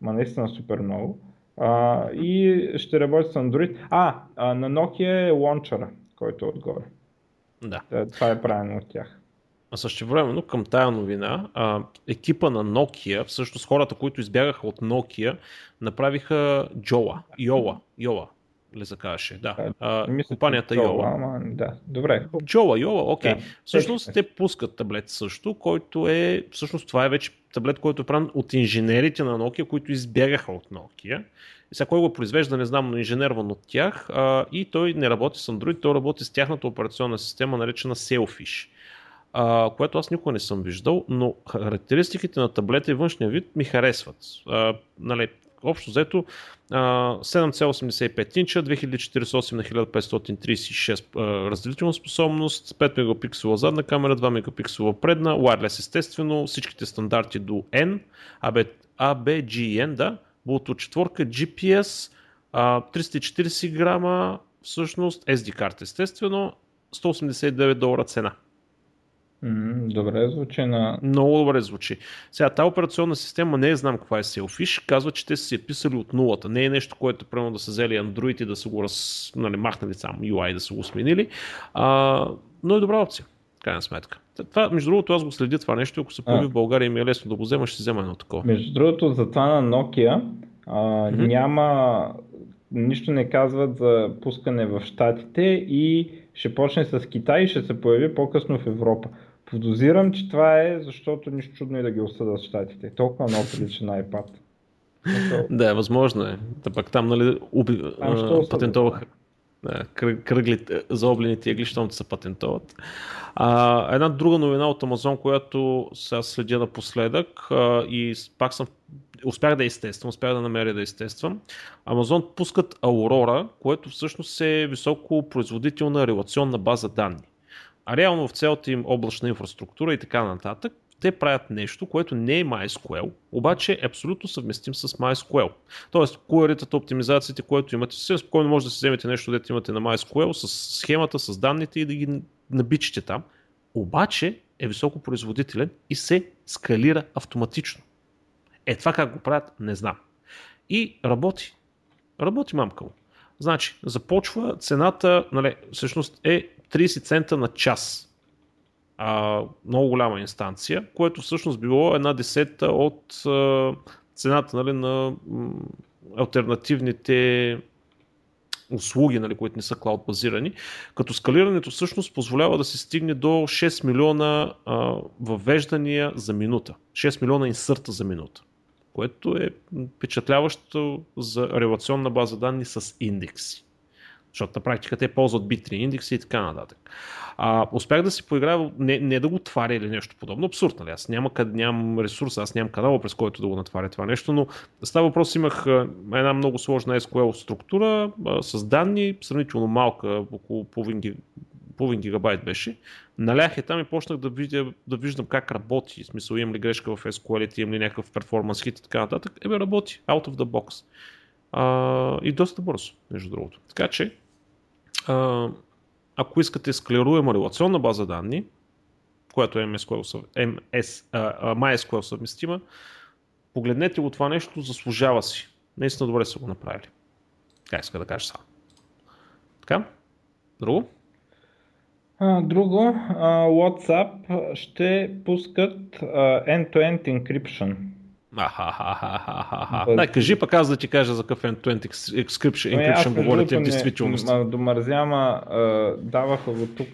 ма наистина супер много. И ще работи с Android. На Nokia е лончера, който е отгоре. Да. Това е правилно от тях. А същевременно към тая новина, екипа на Nokia, всъщност хората, които избягаха от Nokia, направиха Jolla. Ли се казваше, да. Компанията Jolla. Да. Добре. Jolla, окей. Да. Всъщност те пускат таблет също, който е, всъщност това е вече таблет, който е правен от инженерите на Nokia, които избягаха от Nokia. И сега кой го произвежда, не знам, но инженерван от тях, и той не работи с Android, той работи с тяхната операционна система, наречена Selfish, което аз никога не съм виждал, но характеристиките на таблета и външния вид ми харесват. Нали, общо взето 7,85 инча, 2048х1536 разделителна способност, 5 мегапиксела задна камера, 2 мегапиксела предна, wireless естествено, всичките стандарти до N, ABGN, да, Bluetooth 4, GPS, 340 грама, всъщност SD карта естествено, $189 цена. Добре звучи на... Много добре звучи. Сега, тази операционна система не знам каква е Selfish, казва, че те са се писали от нулата. Не е нещо, което примерно да са взели Android и да са го нали, махнали само UI, да са го сменили. Но е добра опция, крайна сметка. Това, между другото, аз го следя това нещо, ако се появи в България и ми е лесно да го взема, ще взема едно такова. Между другото, за това на Nokia няма... Нищо не казват за пускане в Щатите и ще почне с Китай и ще се появи по-късно в Европа. Подозирам, че това е, защото нищо чудно и да ги осъдат Щатите. Толкова много прилича на iPad. Да, възможно е. Да, пак там, нали, патентоваха кръглите, заоблените ягли, щомто се патентоват. Една друга новина от Амазон, която сега следя напоследък и пак съм успях да намеря да изтествам. Амазон пускат Aurora, което всъщност е високопроизводителна релационна база данни. а реално в цялата им облачна инфраструктура и така нататък, те правят нещо, което не е MySQL, обаче е абсолютно съвместим с MySQL. Тоест, query-тата, оптимизациите, които имате, съвсем спокойно може да си вземете нещо, дето имате на MySQL, с схемата, с данните и да ги набичите там. Обаче е високопроизводителен и се скалира автоматично. Е, това как го правят, не знам. И работи. Работи мамка му. Значи, започва цената, нали, всъщност е 30 цента на час. Много голяма инстанция, което всъщност било 1/10 от цената, нали, на алтернативните услуги, нали, които не са клауд базирани, като скалирането всъщност позволява да се стигне до 6 милиона въвеждания за минута, 6 милиона инсърта за минута, което е впечатляващо за релационна база данни с индекси. Защото на практика те ползват B3 индекси и така нататък. Успях да си поиграя, не да го тваря или нещо подобно, абсурд, нали? Аз нямам ресурс, аз нямам канала, през който да го натваря това нещо, но става въпрос, имах една много сложна SQL структура с данни, сравнително малка, около половин гигабайт беше. Налях е там и почнах да виждам как работи, в смисъл имам ли грешка в SQL, имам ли някакъв перформанс хит и така нататък. Работи, out of the box. И доста бързо, между другото. Така че, ако искате скалируема релационна база данни, която е MySQL съвместима, погледнете го това нещо, заслужава си. Наистина добре са го направили. Така иска да кажа само. Така, друго? WhatsApp ще пускат end-to-end encryption. Да, кажи пък аз да ти кажа за какъв end-to-end encryption говорите в действителност. Домързяма, даваха го тук.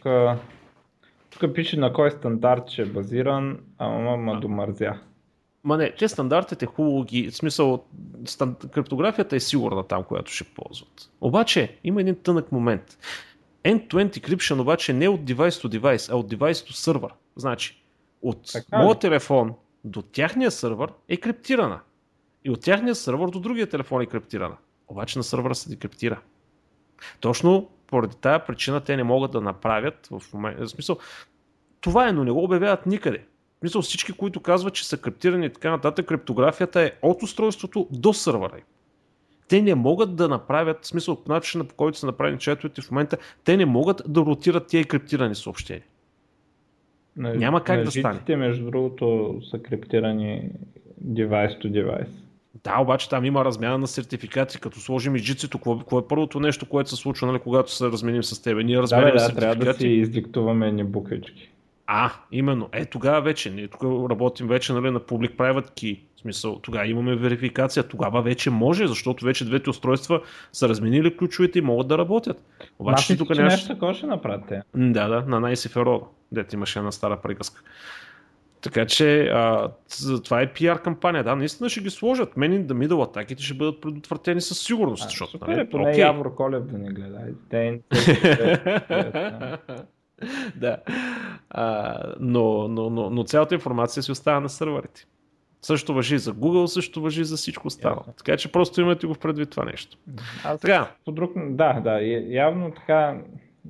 Тук пише на кой стандарт ще е базиран, ама домързях. Ма не, че стандартите хубаво ги, в смисъл, криптографията е сигурна там, която ще ползват. Обаче има един тънък момент. End-to-end encryption обаче не от девайс до девайс, а от девайс до сървър. Значи, от моят телефон до тяхния сървър е криптирана. И от тяхния сървър до другия телефон е криптирана. Обаче на сървъра се декриптира. Точно поради тая причина те не могат да направят в момента. В смисъл, това е, но не го обявяват никъде. В смисъл, всички, които казват, че са криптирани и така нататък, криптографията е от устройството до сървъра. Те не могат да направят, в смисъл, по начина, по който са направени чатовете в момента, те не могат да ротират тия криптирани съобщения. Няма как да стане. Житите, между другото, са криптирани девайс to девайс. Да, обаче там има размяна на сертификати, като сложим иджицито, какво е първото нещо, което се случва, нали, когато се разменим с тебе. Ние разменим сертификати. Да, трябва да си издиктуваме ни буквички. Именно. Тогава вече. Ние тук работим вече, нали, на public private key. В смисъл, тогава имаме верификация. Тогава вече може, защото вече двете устройства са разменили ключовете и могат да работят. Обаче тук нещо такова ще направят те. Да, на най-сиферода, дето имаше една стара приказка. Така че това е PR кампания. Да, наистина ще ги сложат. Мен да мидъл атаките ще бъдат предотвратени със сигурност. Защото, супер, нали? Поне Явор Колев да не гледа. Да. Но цялата информация си остава на сървърите. Също важи за Google, също важи за всичко останало. Така че просто имате го предвид това нещо. Така. Да, явно така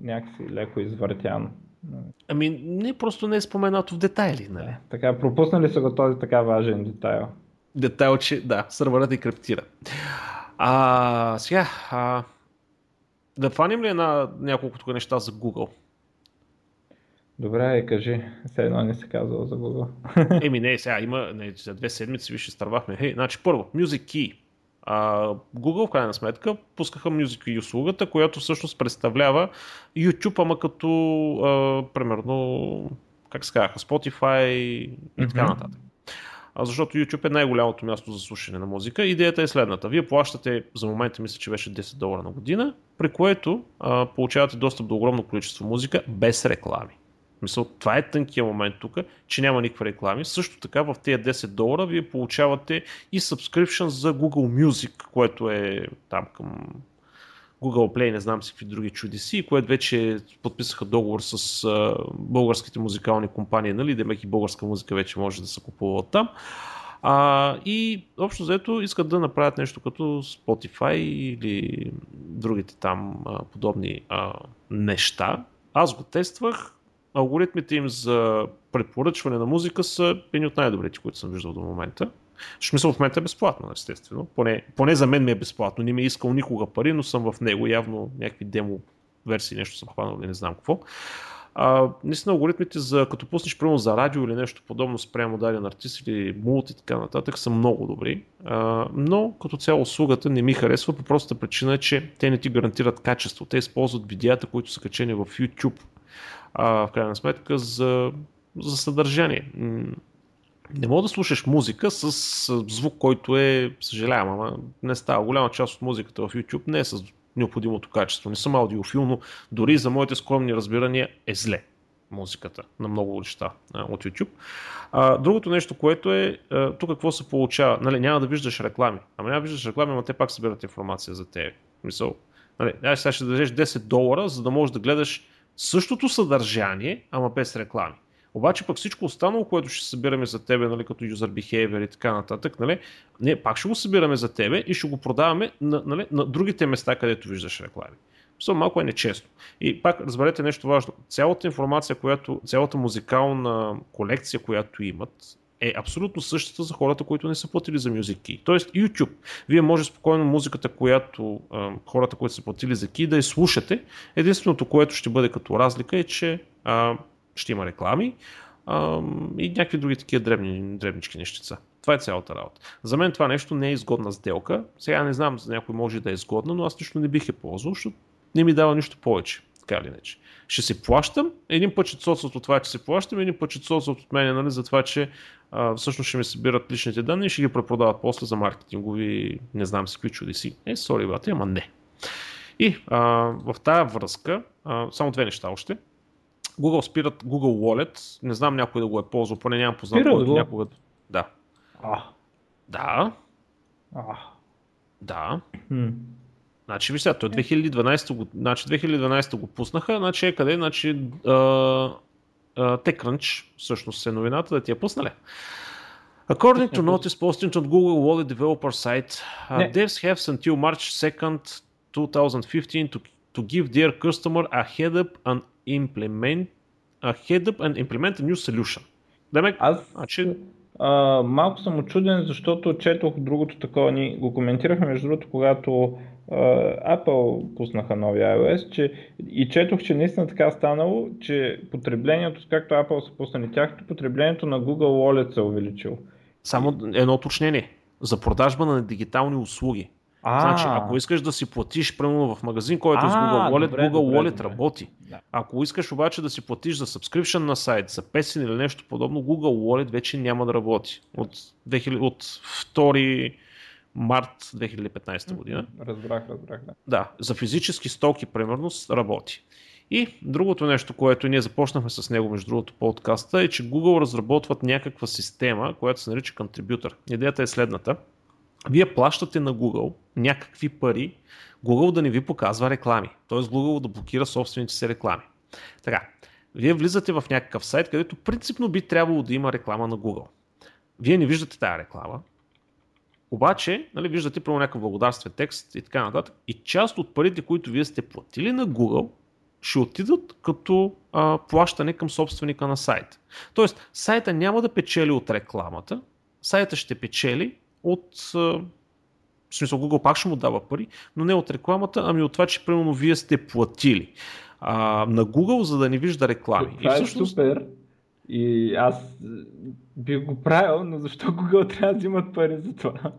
някакси леко извъртяно. Не, просто не е споменато в детайли, нали? Така, пропуснали са го този така важен детайл. Детайл, че да, сървърът е криптира. Сега, да фаним ли няколко тук неща за Google? Добре, кажи, все едно не се казвало за Google. Не, сега има, за 2 седмици више стървахме. Значи първо, Music Key. Google в крайна сметка пускаха Music Key услугата, която всъщност представлява YouTube, ама като примерно, как се казаха, Spotify и така нататък. Защото YouTube е най-голямото място за слушане на музика. Идеята е следната. Вие плащате, за момента мисля, че беше $10 на година, при което получавате достъп до огромно количество музика без реклами. Мисъл, това е тънкият момент тук, че няма никаква реклами. Също така в тези $10 вие получавате и subscription за Google Music, което е там към Google Play, не знам си какви други чудеси, което вече подписаха договор с българските музикални компании, нали, демек и българска музика вече може да се купува от там. И общо взето искат да направят нещо като Spotify или другите там подобни неща. Аз го тествах. алгоритмите им за препоръчване на музика са едни от най-добрите, които съм виждал до момента. В смисъл, в момента е безплатно, естествено. Поне за мен ми е безплатно. Не ми е искал никога пари, но съм в него. Явно някакви демо версии, нещо съм хванал или не знам какво. Наистина алгоритмите, за като пуснеш примерно за радио или нещо подобно спрямо даден артист или мулт и така нататък, са много добри, но като цяло услугата не ми харесва по простата причина, че те не ти гарантират качество. Те използват видеята, които са качени в YouTube, в крайна сметка, за съдържание. Не мога да слушаш музика с звук, който е, съжалявам, ама не става. Голяма част от музиката в YouTube не е с необходимото качество. Не съм аудиофил, но дори за моите скромни разбирания е зле музиката на много неща от YouTube. Другото нещо, което е, тук какво се получава? Няма да виждаш реклами. Ама те пак събират информация за тебе. Мисъл, сега ще държеш $10, за да можеш да гледаш същото съдържание, ама без реклами. Обаче пък всичко останало, което ще събираме за тебе, като user behavior и така нататък, пак ще го събираме за тебе и ще го продаваме на другите места, където виждаш реклами. Просто малко е нечестно. И пак разберете нещо важно. Цялата информация, цялата музикална колекция, която имат, е абсолютно същата за хората, които не са платили за Music Key. Тоест YouTube. Вие може спокойно музиката, която хората, които са платили за Key, да я слушате. Единственото, което ще бъде като разлика е, че ще има реклами и някакви други такива дребнички нещица. Това е цялата работа. За мен това нещо не е изгодна сделка. Сега не знам, за някой може да е изгодна, но аз лично не бих я ползвал, защото не ми дава нищо повече. Така или иначе. Ще се плащам, един път ще соцват от това, че се плащам, един път ще соцват от мен, за това, че всъщност ще ми събират личните данни и ще ги препродават после за маркетингови, не знам си какви чудеси. Сори, бате, ама не. И в тази връзка, само две неща още. Google спират Google Wallet. Не знам някой да го е ползвал, поне нямам познат някога. Да. Да. Да. Значи вижте, той 2012 го, значи 2012 го пуснаха, значи е къде, значи TechCrunch всъщност е новината да ти я пуснали. According to notice posted on Google Wallet developer site, devs have until March 2nd 2015 to give their customer a head up and implement a new solution. Малко съм учуден, защото четох другото такова, ние го коментирахме между другото, когато Apple пуснаха новия iOS, и четох, че наистина така станало, че потреблението, както Apple са пуснали тяхто, потреблението на Google Wallet се увеличило. Само едно уточнение, за продажба на дигитални услуги. Значи, ако искаш да си платиш примерно в магазин, който с Google Wallet, Google Wallet работи. Да. Ако искаш обаче да си платиш за subscription на сайт, за песен или нещо подобно, Google Wallet вече няма да работи. От 2 март 2015 година. Разбрах. Да, за физически стоки примерно работи. И другото нещо, което ние започнахме с него между другото подкаста, е, че Google разработват някаква система, която се нарича Contributor. Идеята е следната. Вие плащате на Google някакви пари, Google да не ви показва реклами. Т.е. Google да блокира собствените си реклами. Така, вие влизате в някакъв сайт, където принципно би трябвало да има реклама на Google. Вие не виждате тая реклама, обаче виждате прямо някакъв благодарствен текст и така нататък. И част от парите, които вие сте платили на Google, ще отидат като плащане към собственика на сайта. Тоест, сайта няма да печели от рекламата, сайта ще печели в смисъл, Google пак ще му дава пари, но не от рекламата, ами от това, че примерно вие сте платили на Google, за да не вижда реклами. Това всъщност е супер и аз бих го правил, но защо Google трябва да имат пари за това?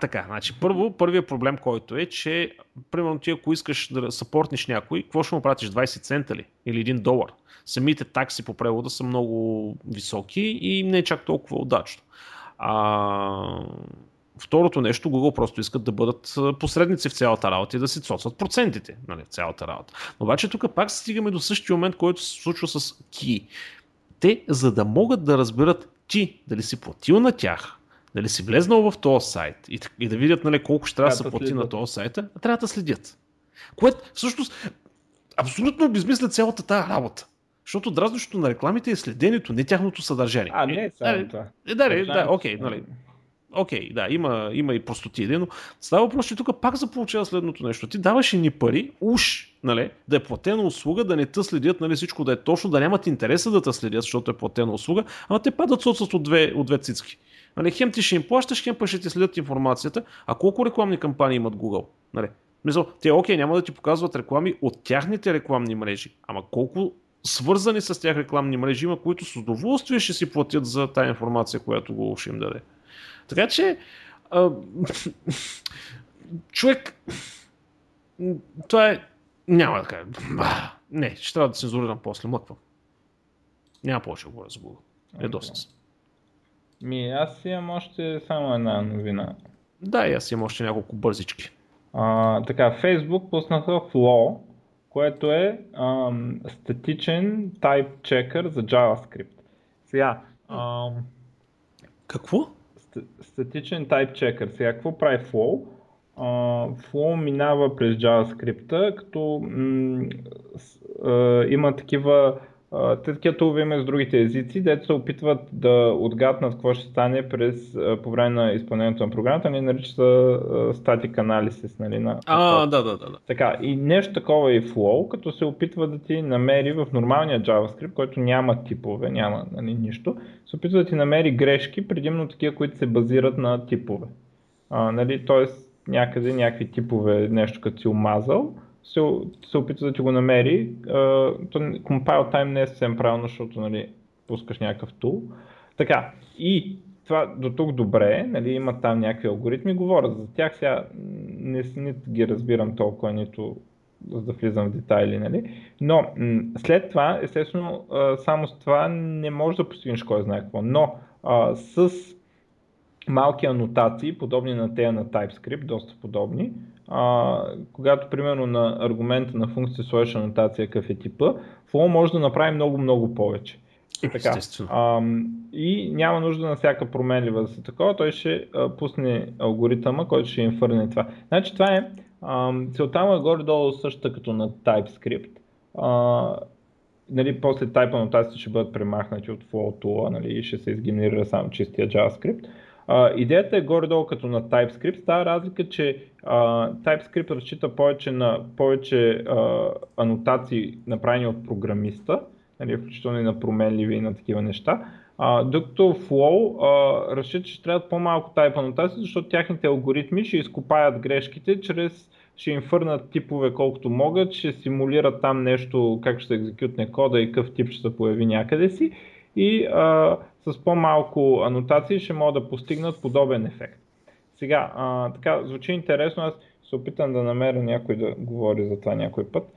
Така, значи първият проблем, който е, че примерно ти ако искаш да съпортниш някой, какво ще му пратиш, 20 цента ли? Или $1? Самите такси по превода са много високи и не е чак толкова удачно. Второто нещо, Google просто искат да бъдат посредници в цялата работа и да си цоцват процентите в цялата работа. Обаче тук пак стигаме до същия момент, който се случва с Key. Те, за да могат да разберат ти дали си платил на тях, дали си влезнал в този сайт и да видят колко ще трябва да се плати на този сайт, трябва да следят. Което всъщност абсолютно обезмисля цялата тази работа. Защото дразнището на рекламите е следението, не тяхното съдържание. Не само това. Да, окей. окей, да, има и простоти, но става въпрос, че тук пак заполучава следното нещо. Ти даваш и ни пари, уж, нали, да е платена услуга, да не те следят, нали, всичко да е точно, да нямат интереса да те следят, защото е платена услуга, ама те падат соцът от две цицки. Нали, хем ти ще им плащаш, хем пък ще ти следят информацията, а колко рекламни кампании имат Google? Нали? Мисля, те окей, няма да ти показват реклами от тяхните рекламни мрежи, ама колко свързани с тях рекламни мрежи има, които с удоволствие ще си платят за тая информация, която Google ще им даде. Така че, човек, това е, няма да кажа, не, ще трябва да цензурирам после, млъквам. Няма повече да говоря за Google, доста съм. Ми, аз имам още само една новина. Да, и аз имам още няколко бързички. Така, Facebook пуснаха Flow, което е статичен type checker за JavaScript. Сега, какво? Статичен type checker. Сега, какво прави Flow? Flow минава през JavaScript, като има такива тулове с другите езици, дето се опитват да отгаднат какво ще стане по време на изпълнението на програмата, ни нарича static analysis. Нали, да. Така, и нещо такова е Flow, като се опитва да ти намери в нормалния JavaScript, който няма типове, няма, нали, нищо, се опитва да ти намери грешки, предимно такива, които се базират на типове. Нали, тоест някъде някакви типове, нещо като си умазал, се опитва да ти го намери. Compile time не е съвсем правилно, защото, нали, пускаш някакъв тул. Така, и това до тук добре, нали, има там някакви алгоритми, говоря за тях, сега нито ги разбирам толкова, нито да влизам в детайли, нали. Но след това, естествено, само с това не можеш да постигнеш кой знае какво, но с малки анотации, подобни на тези на TypeScript, доста подобни, когато примерно на аргумента на функция сложиш анотация какъв е типа, Flow може да направи много-много повече. Така, и няма нужда на всяка променлива да се такова, той ще пусне алгоритъма, който ще им фърне това. Значи това е, целта му е горе-долу същата като на TypeScript. Нали, после Type анотациите ще бъдат премахнати от Flow Tool, нали, ще се изгенерира само чистия JavaScript. Идеята е горе-долу като на TypeScript, става разлика, че TypeScript разчита повече на повече анотации, направени от програмиста, нали, включително и на променливи и на такива неща, докато Flow разчита, че трябват по-малко Type анотации, защото тяхните алгоритми ще изкопаят грешките, ще им фърнат типове колкото могат, ще симулират там нещо, как ще се екзекютне кода и какъв тип ще се появи някъде си. И с по-малко анотации ще могат да постигнат подобен ефект. Сега, така звучи интересно, аз се опитам да намеря някой да говори за това някой път.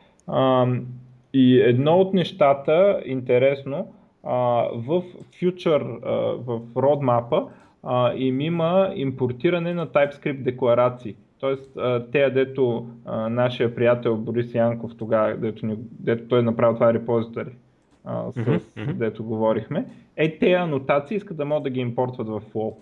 И едно от нещата, интересно, в Future, в roadmap-а им има импортиране на TypeScript декларации. Тоест, те, дето нашия приятел Борис Янков тогава, дето той е направил това репозитори, дето говорихме. Тези анотации искат да могат да ги импортват в Flow.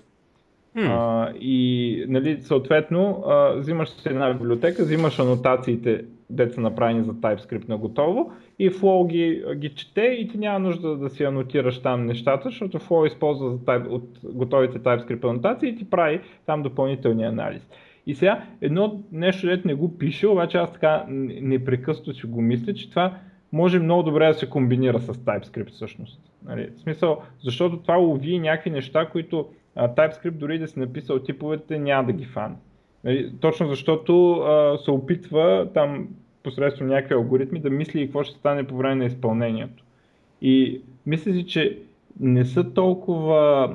И, нали, съответно, взимаш си една библиотека, взимаш анотациите, дето са направени за TypeScript на готово, и Flow ги чете и ти няма нужда да си анотираш там нещата, защото Flow използва от готовите TypeScript анотации и ти прави там допълнителния анализ. И сега, едно нещо, дето не го пише, обаче аз така непрекъснато си го мисля, че това може много добре да се комбинира с TypeScript всъщност. Нали? В смисъл, защото това лови някакви неща, които TypeScript дори да си написал типовете, няма да ги фане. Нали? Точно защото се опитва там посредством някакви алгоритми да мисли и какво ще стане по време на изпълнението. И мисля си, че не са толкова...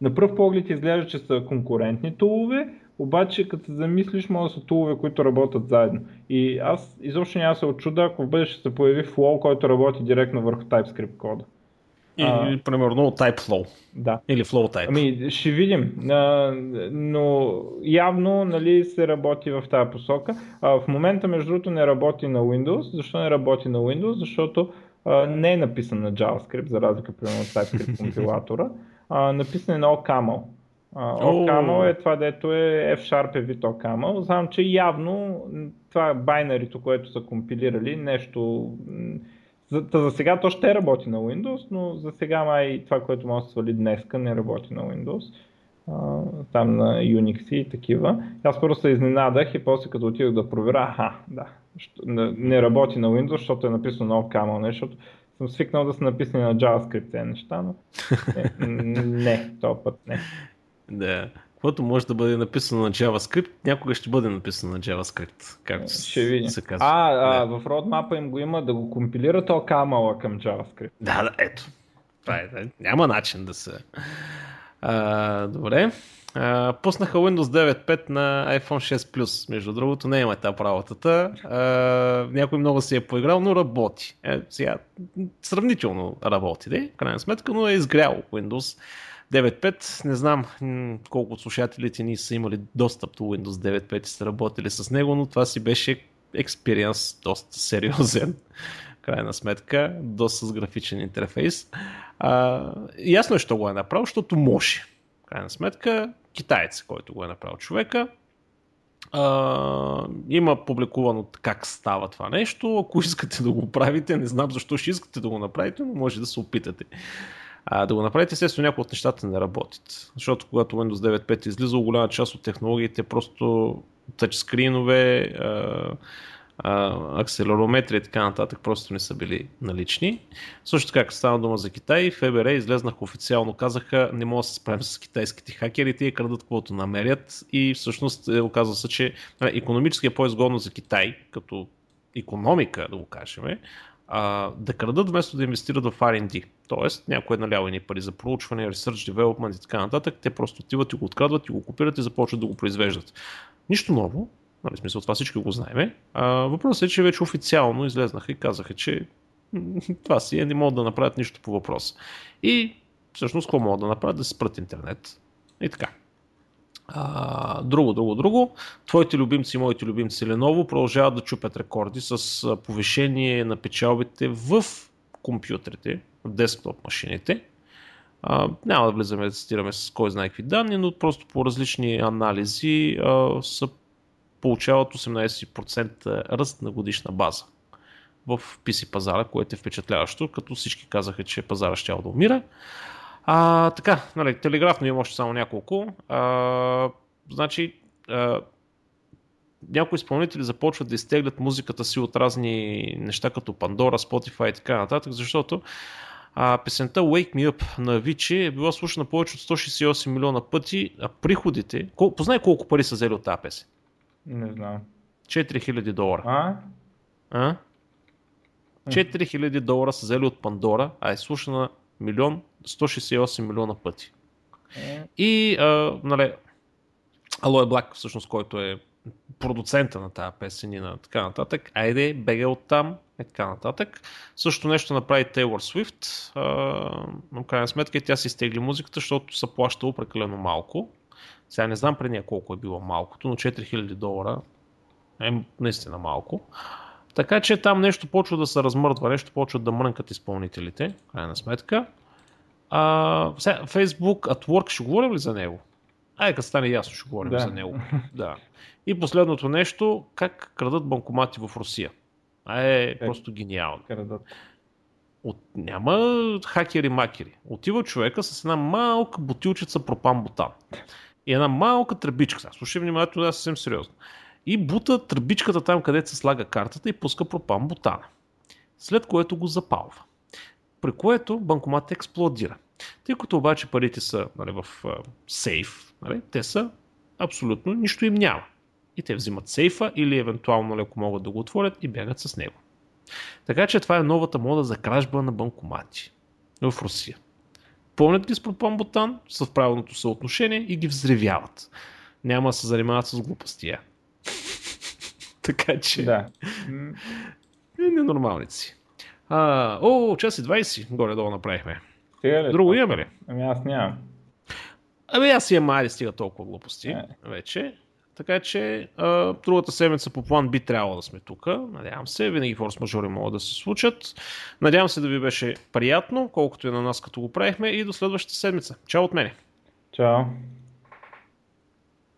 На пръв поглед изглежда, че са конкурентни тулове, обаче като се замислиш, може да са тулове, които работят заедно. И аз изобщо няма се очуда, ако в бъдеще се появи Flow, който работи директно върху TypeScript кода. Или, примерно, Type Flow. Да. Или Flow Type. Ами, ще видим. Но явно, нали, се работи в тази посока. В момента, между другото, не работи на Windows. Защо не работи на Windows? Защото не е написан на JavaScript, за разлика, примерно, от TypeScript компилатора. Написан е на OCaml. OCaml е това, дето е F-Sharp е вид OCaml. Знам, че явно това байнарито, което са компилирали, нещо... За сега то ще работи на Windows, но за сега май това, което може да свали днеска, не работи на Windows. там на Unix и такива. Аз първо се изненадах и после като отидох да проверя, не работи на Windows, защото е написано на OCaml, защото съм свикнал да са написани на JavaScript тези неща, но не, този път не. Да, което може да бъде написано на JavaScript, някога ще бъде написано на JavaScript, както се казва. В roadmap-а им го има да го компилират OCaml към JavaScript. Да, ето. Това е, няма начин да се... Добре. Пуснаха Windows 9.5 на iPhone 6 Plus. Между другото, не има тази правотата. Някой много си е поиграл, но работи. Сега сравнително работи, де? В крайна сметка, но е изгрял Windows 9.5. Не знам колко от слушателите ни са имали достъп до Windows 9.5 и са работили с него, но това си беше експириенс доста сериозен. Крайна сметка, доста с графичен интерфейс. Ясно е, що го е направил, защото може. Крайна сметка, китаец, който го е направил човека. Има публикувано как става това нещо. Ако искате да го правите, не знам защо ще искате да го направите, но може да се опитате. Да го направите, естествено някои от нещата не работят. Защото когато Windows 9.5 излиза, голяма част от технологиите просто тъчскринове, акселерометри и така нататък просто не са били налични. Също така, като стана дума за Китай, ФБР излезнах официално, казаха, не мога да се справим с китайските хакери, те крадат каквото намерят и всъщност оказва се, че икономически е по-изгодно за Китай, като икономика, да го кажем, да крадат вместо да инвестират в R&D. Тоест, някои налява ни пари за проучване, research, development и така нататък, те просто отиват и го открадват и го копират и започват да го произвеждат. Нищо ново. В смисъл, това всички го знаем. Въпросът е, че вече официално излезнаха и казаха, че това си е, не могат да направят нищо по въпроса. И всъщност, какво могат да направят? Да се спрат интернет. И така. Друго. Твоите любимци и моите любимци Lenovo продължават да чупят рекорди с повишение на печалбите в компютрите, в десктоп машините. Няма да влизаме да цитираме с кой знае какви данни, но просто по различни анализи са получават 18% ръст на годишна база в PC пазара, което е впечатляващо, като всички казаха, че пазара ще да умира. Така, телеграфно има още само няколко. Някои изпълнители започват да изтеглят музиката си от разни неща, като Pandora, Spotify и така нататък, защото песента Wake Me Up на Avicii е била слушана повече от 168 милиона пъти, а приходите... Познай колко пари са взели от тази песен? Не знам. $4000. $4000 са взели от Пандора, а е слушана 168 милиона пъти. И Алоя Блак, всъщност, който е продуцента на тази песен и на така нататък, айде, бега оттам и така нататък. Също нещо направи Тейлор Свифт, но в крайна сметка тя си изтегли музиката, защото се плащало прекалено малко. Сега не знам при нея колко е било малкото, но $4000 е наистина малко. Така че там нещо почва да се размъртва, нещо почват да мрънкат изпълнителите, крайна сметка. Сега, Facebook at Work, ще говорим ли за него? Като стане ясно, ще говорим за него. Да. И последното нещо, как крадат банкомати в Русия. Просто гениално. Крадат. Няма хакери-макери. Отива човека с една малка бутилчица пропан-бутан. И една малка тръбичка. Слушай внимателно, аз съвсем сериозно. И бута тръбичката там, където се слага картата и пуска пропан-бутана. След което го запалва. При което банкоматът експлодира. Тъй като обаче парите са в сейф, те са абсолютно нищо им няма. И те взимат сейфа или евентуално леко могат да го отворят и бягат с него. Така че това е новата мода за кражба на банкомати в Русия. Пълнят ги с пропан-бутан с правилното съотношение и ги взривяват. Няма да се занимават с глупостия. Така че... Да. Ненормалници. 1:20 горе-долу направихме. Друго имаме ли? Аз нямам. Аз имам стига толкова глупости вече. Така че другата седмица по план би трябвало да сме тук. Надявам се, винаги форс-мажори могат да се случат. Надявам се да ви беше приятно, колкото и на нас като го правихме и до следващата седмица. Чао от мене! Чао!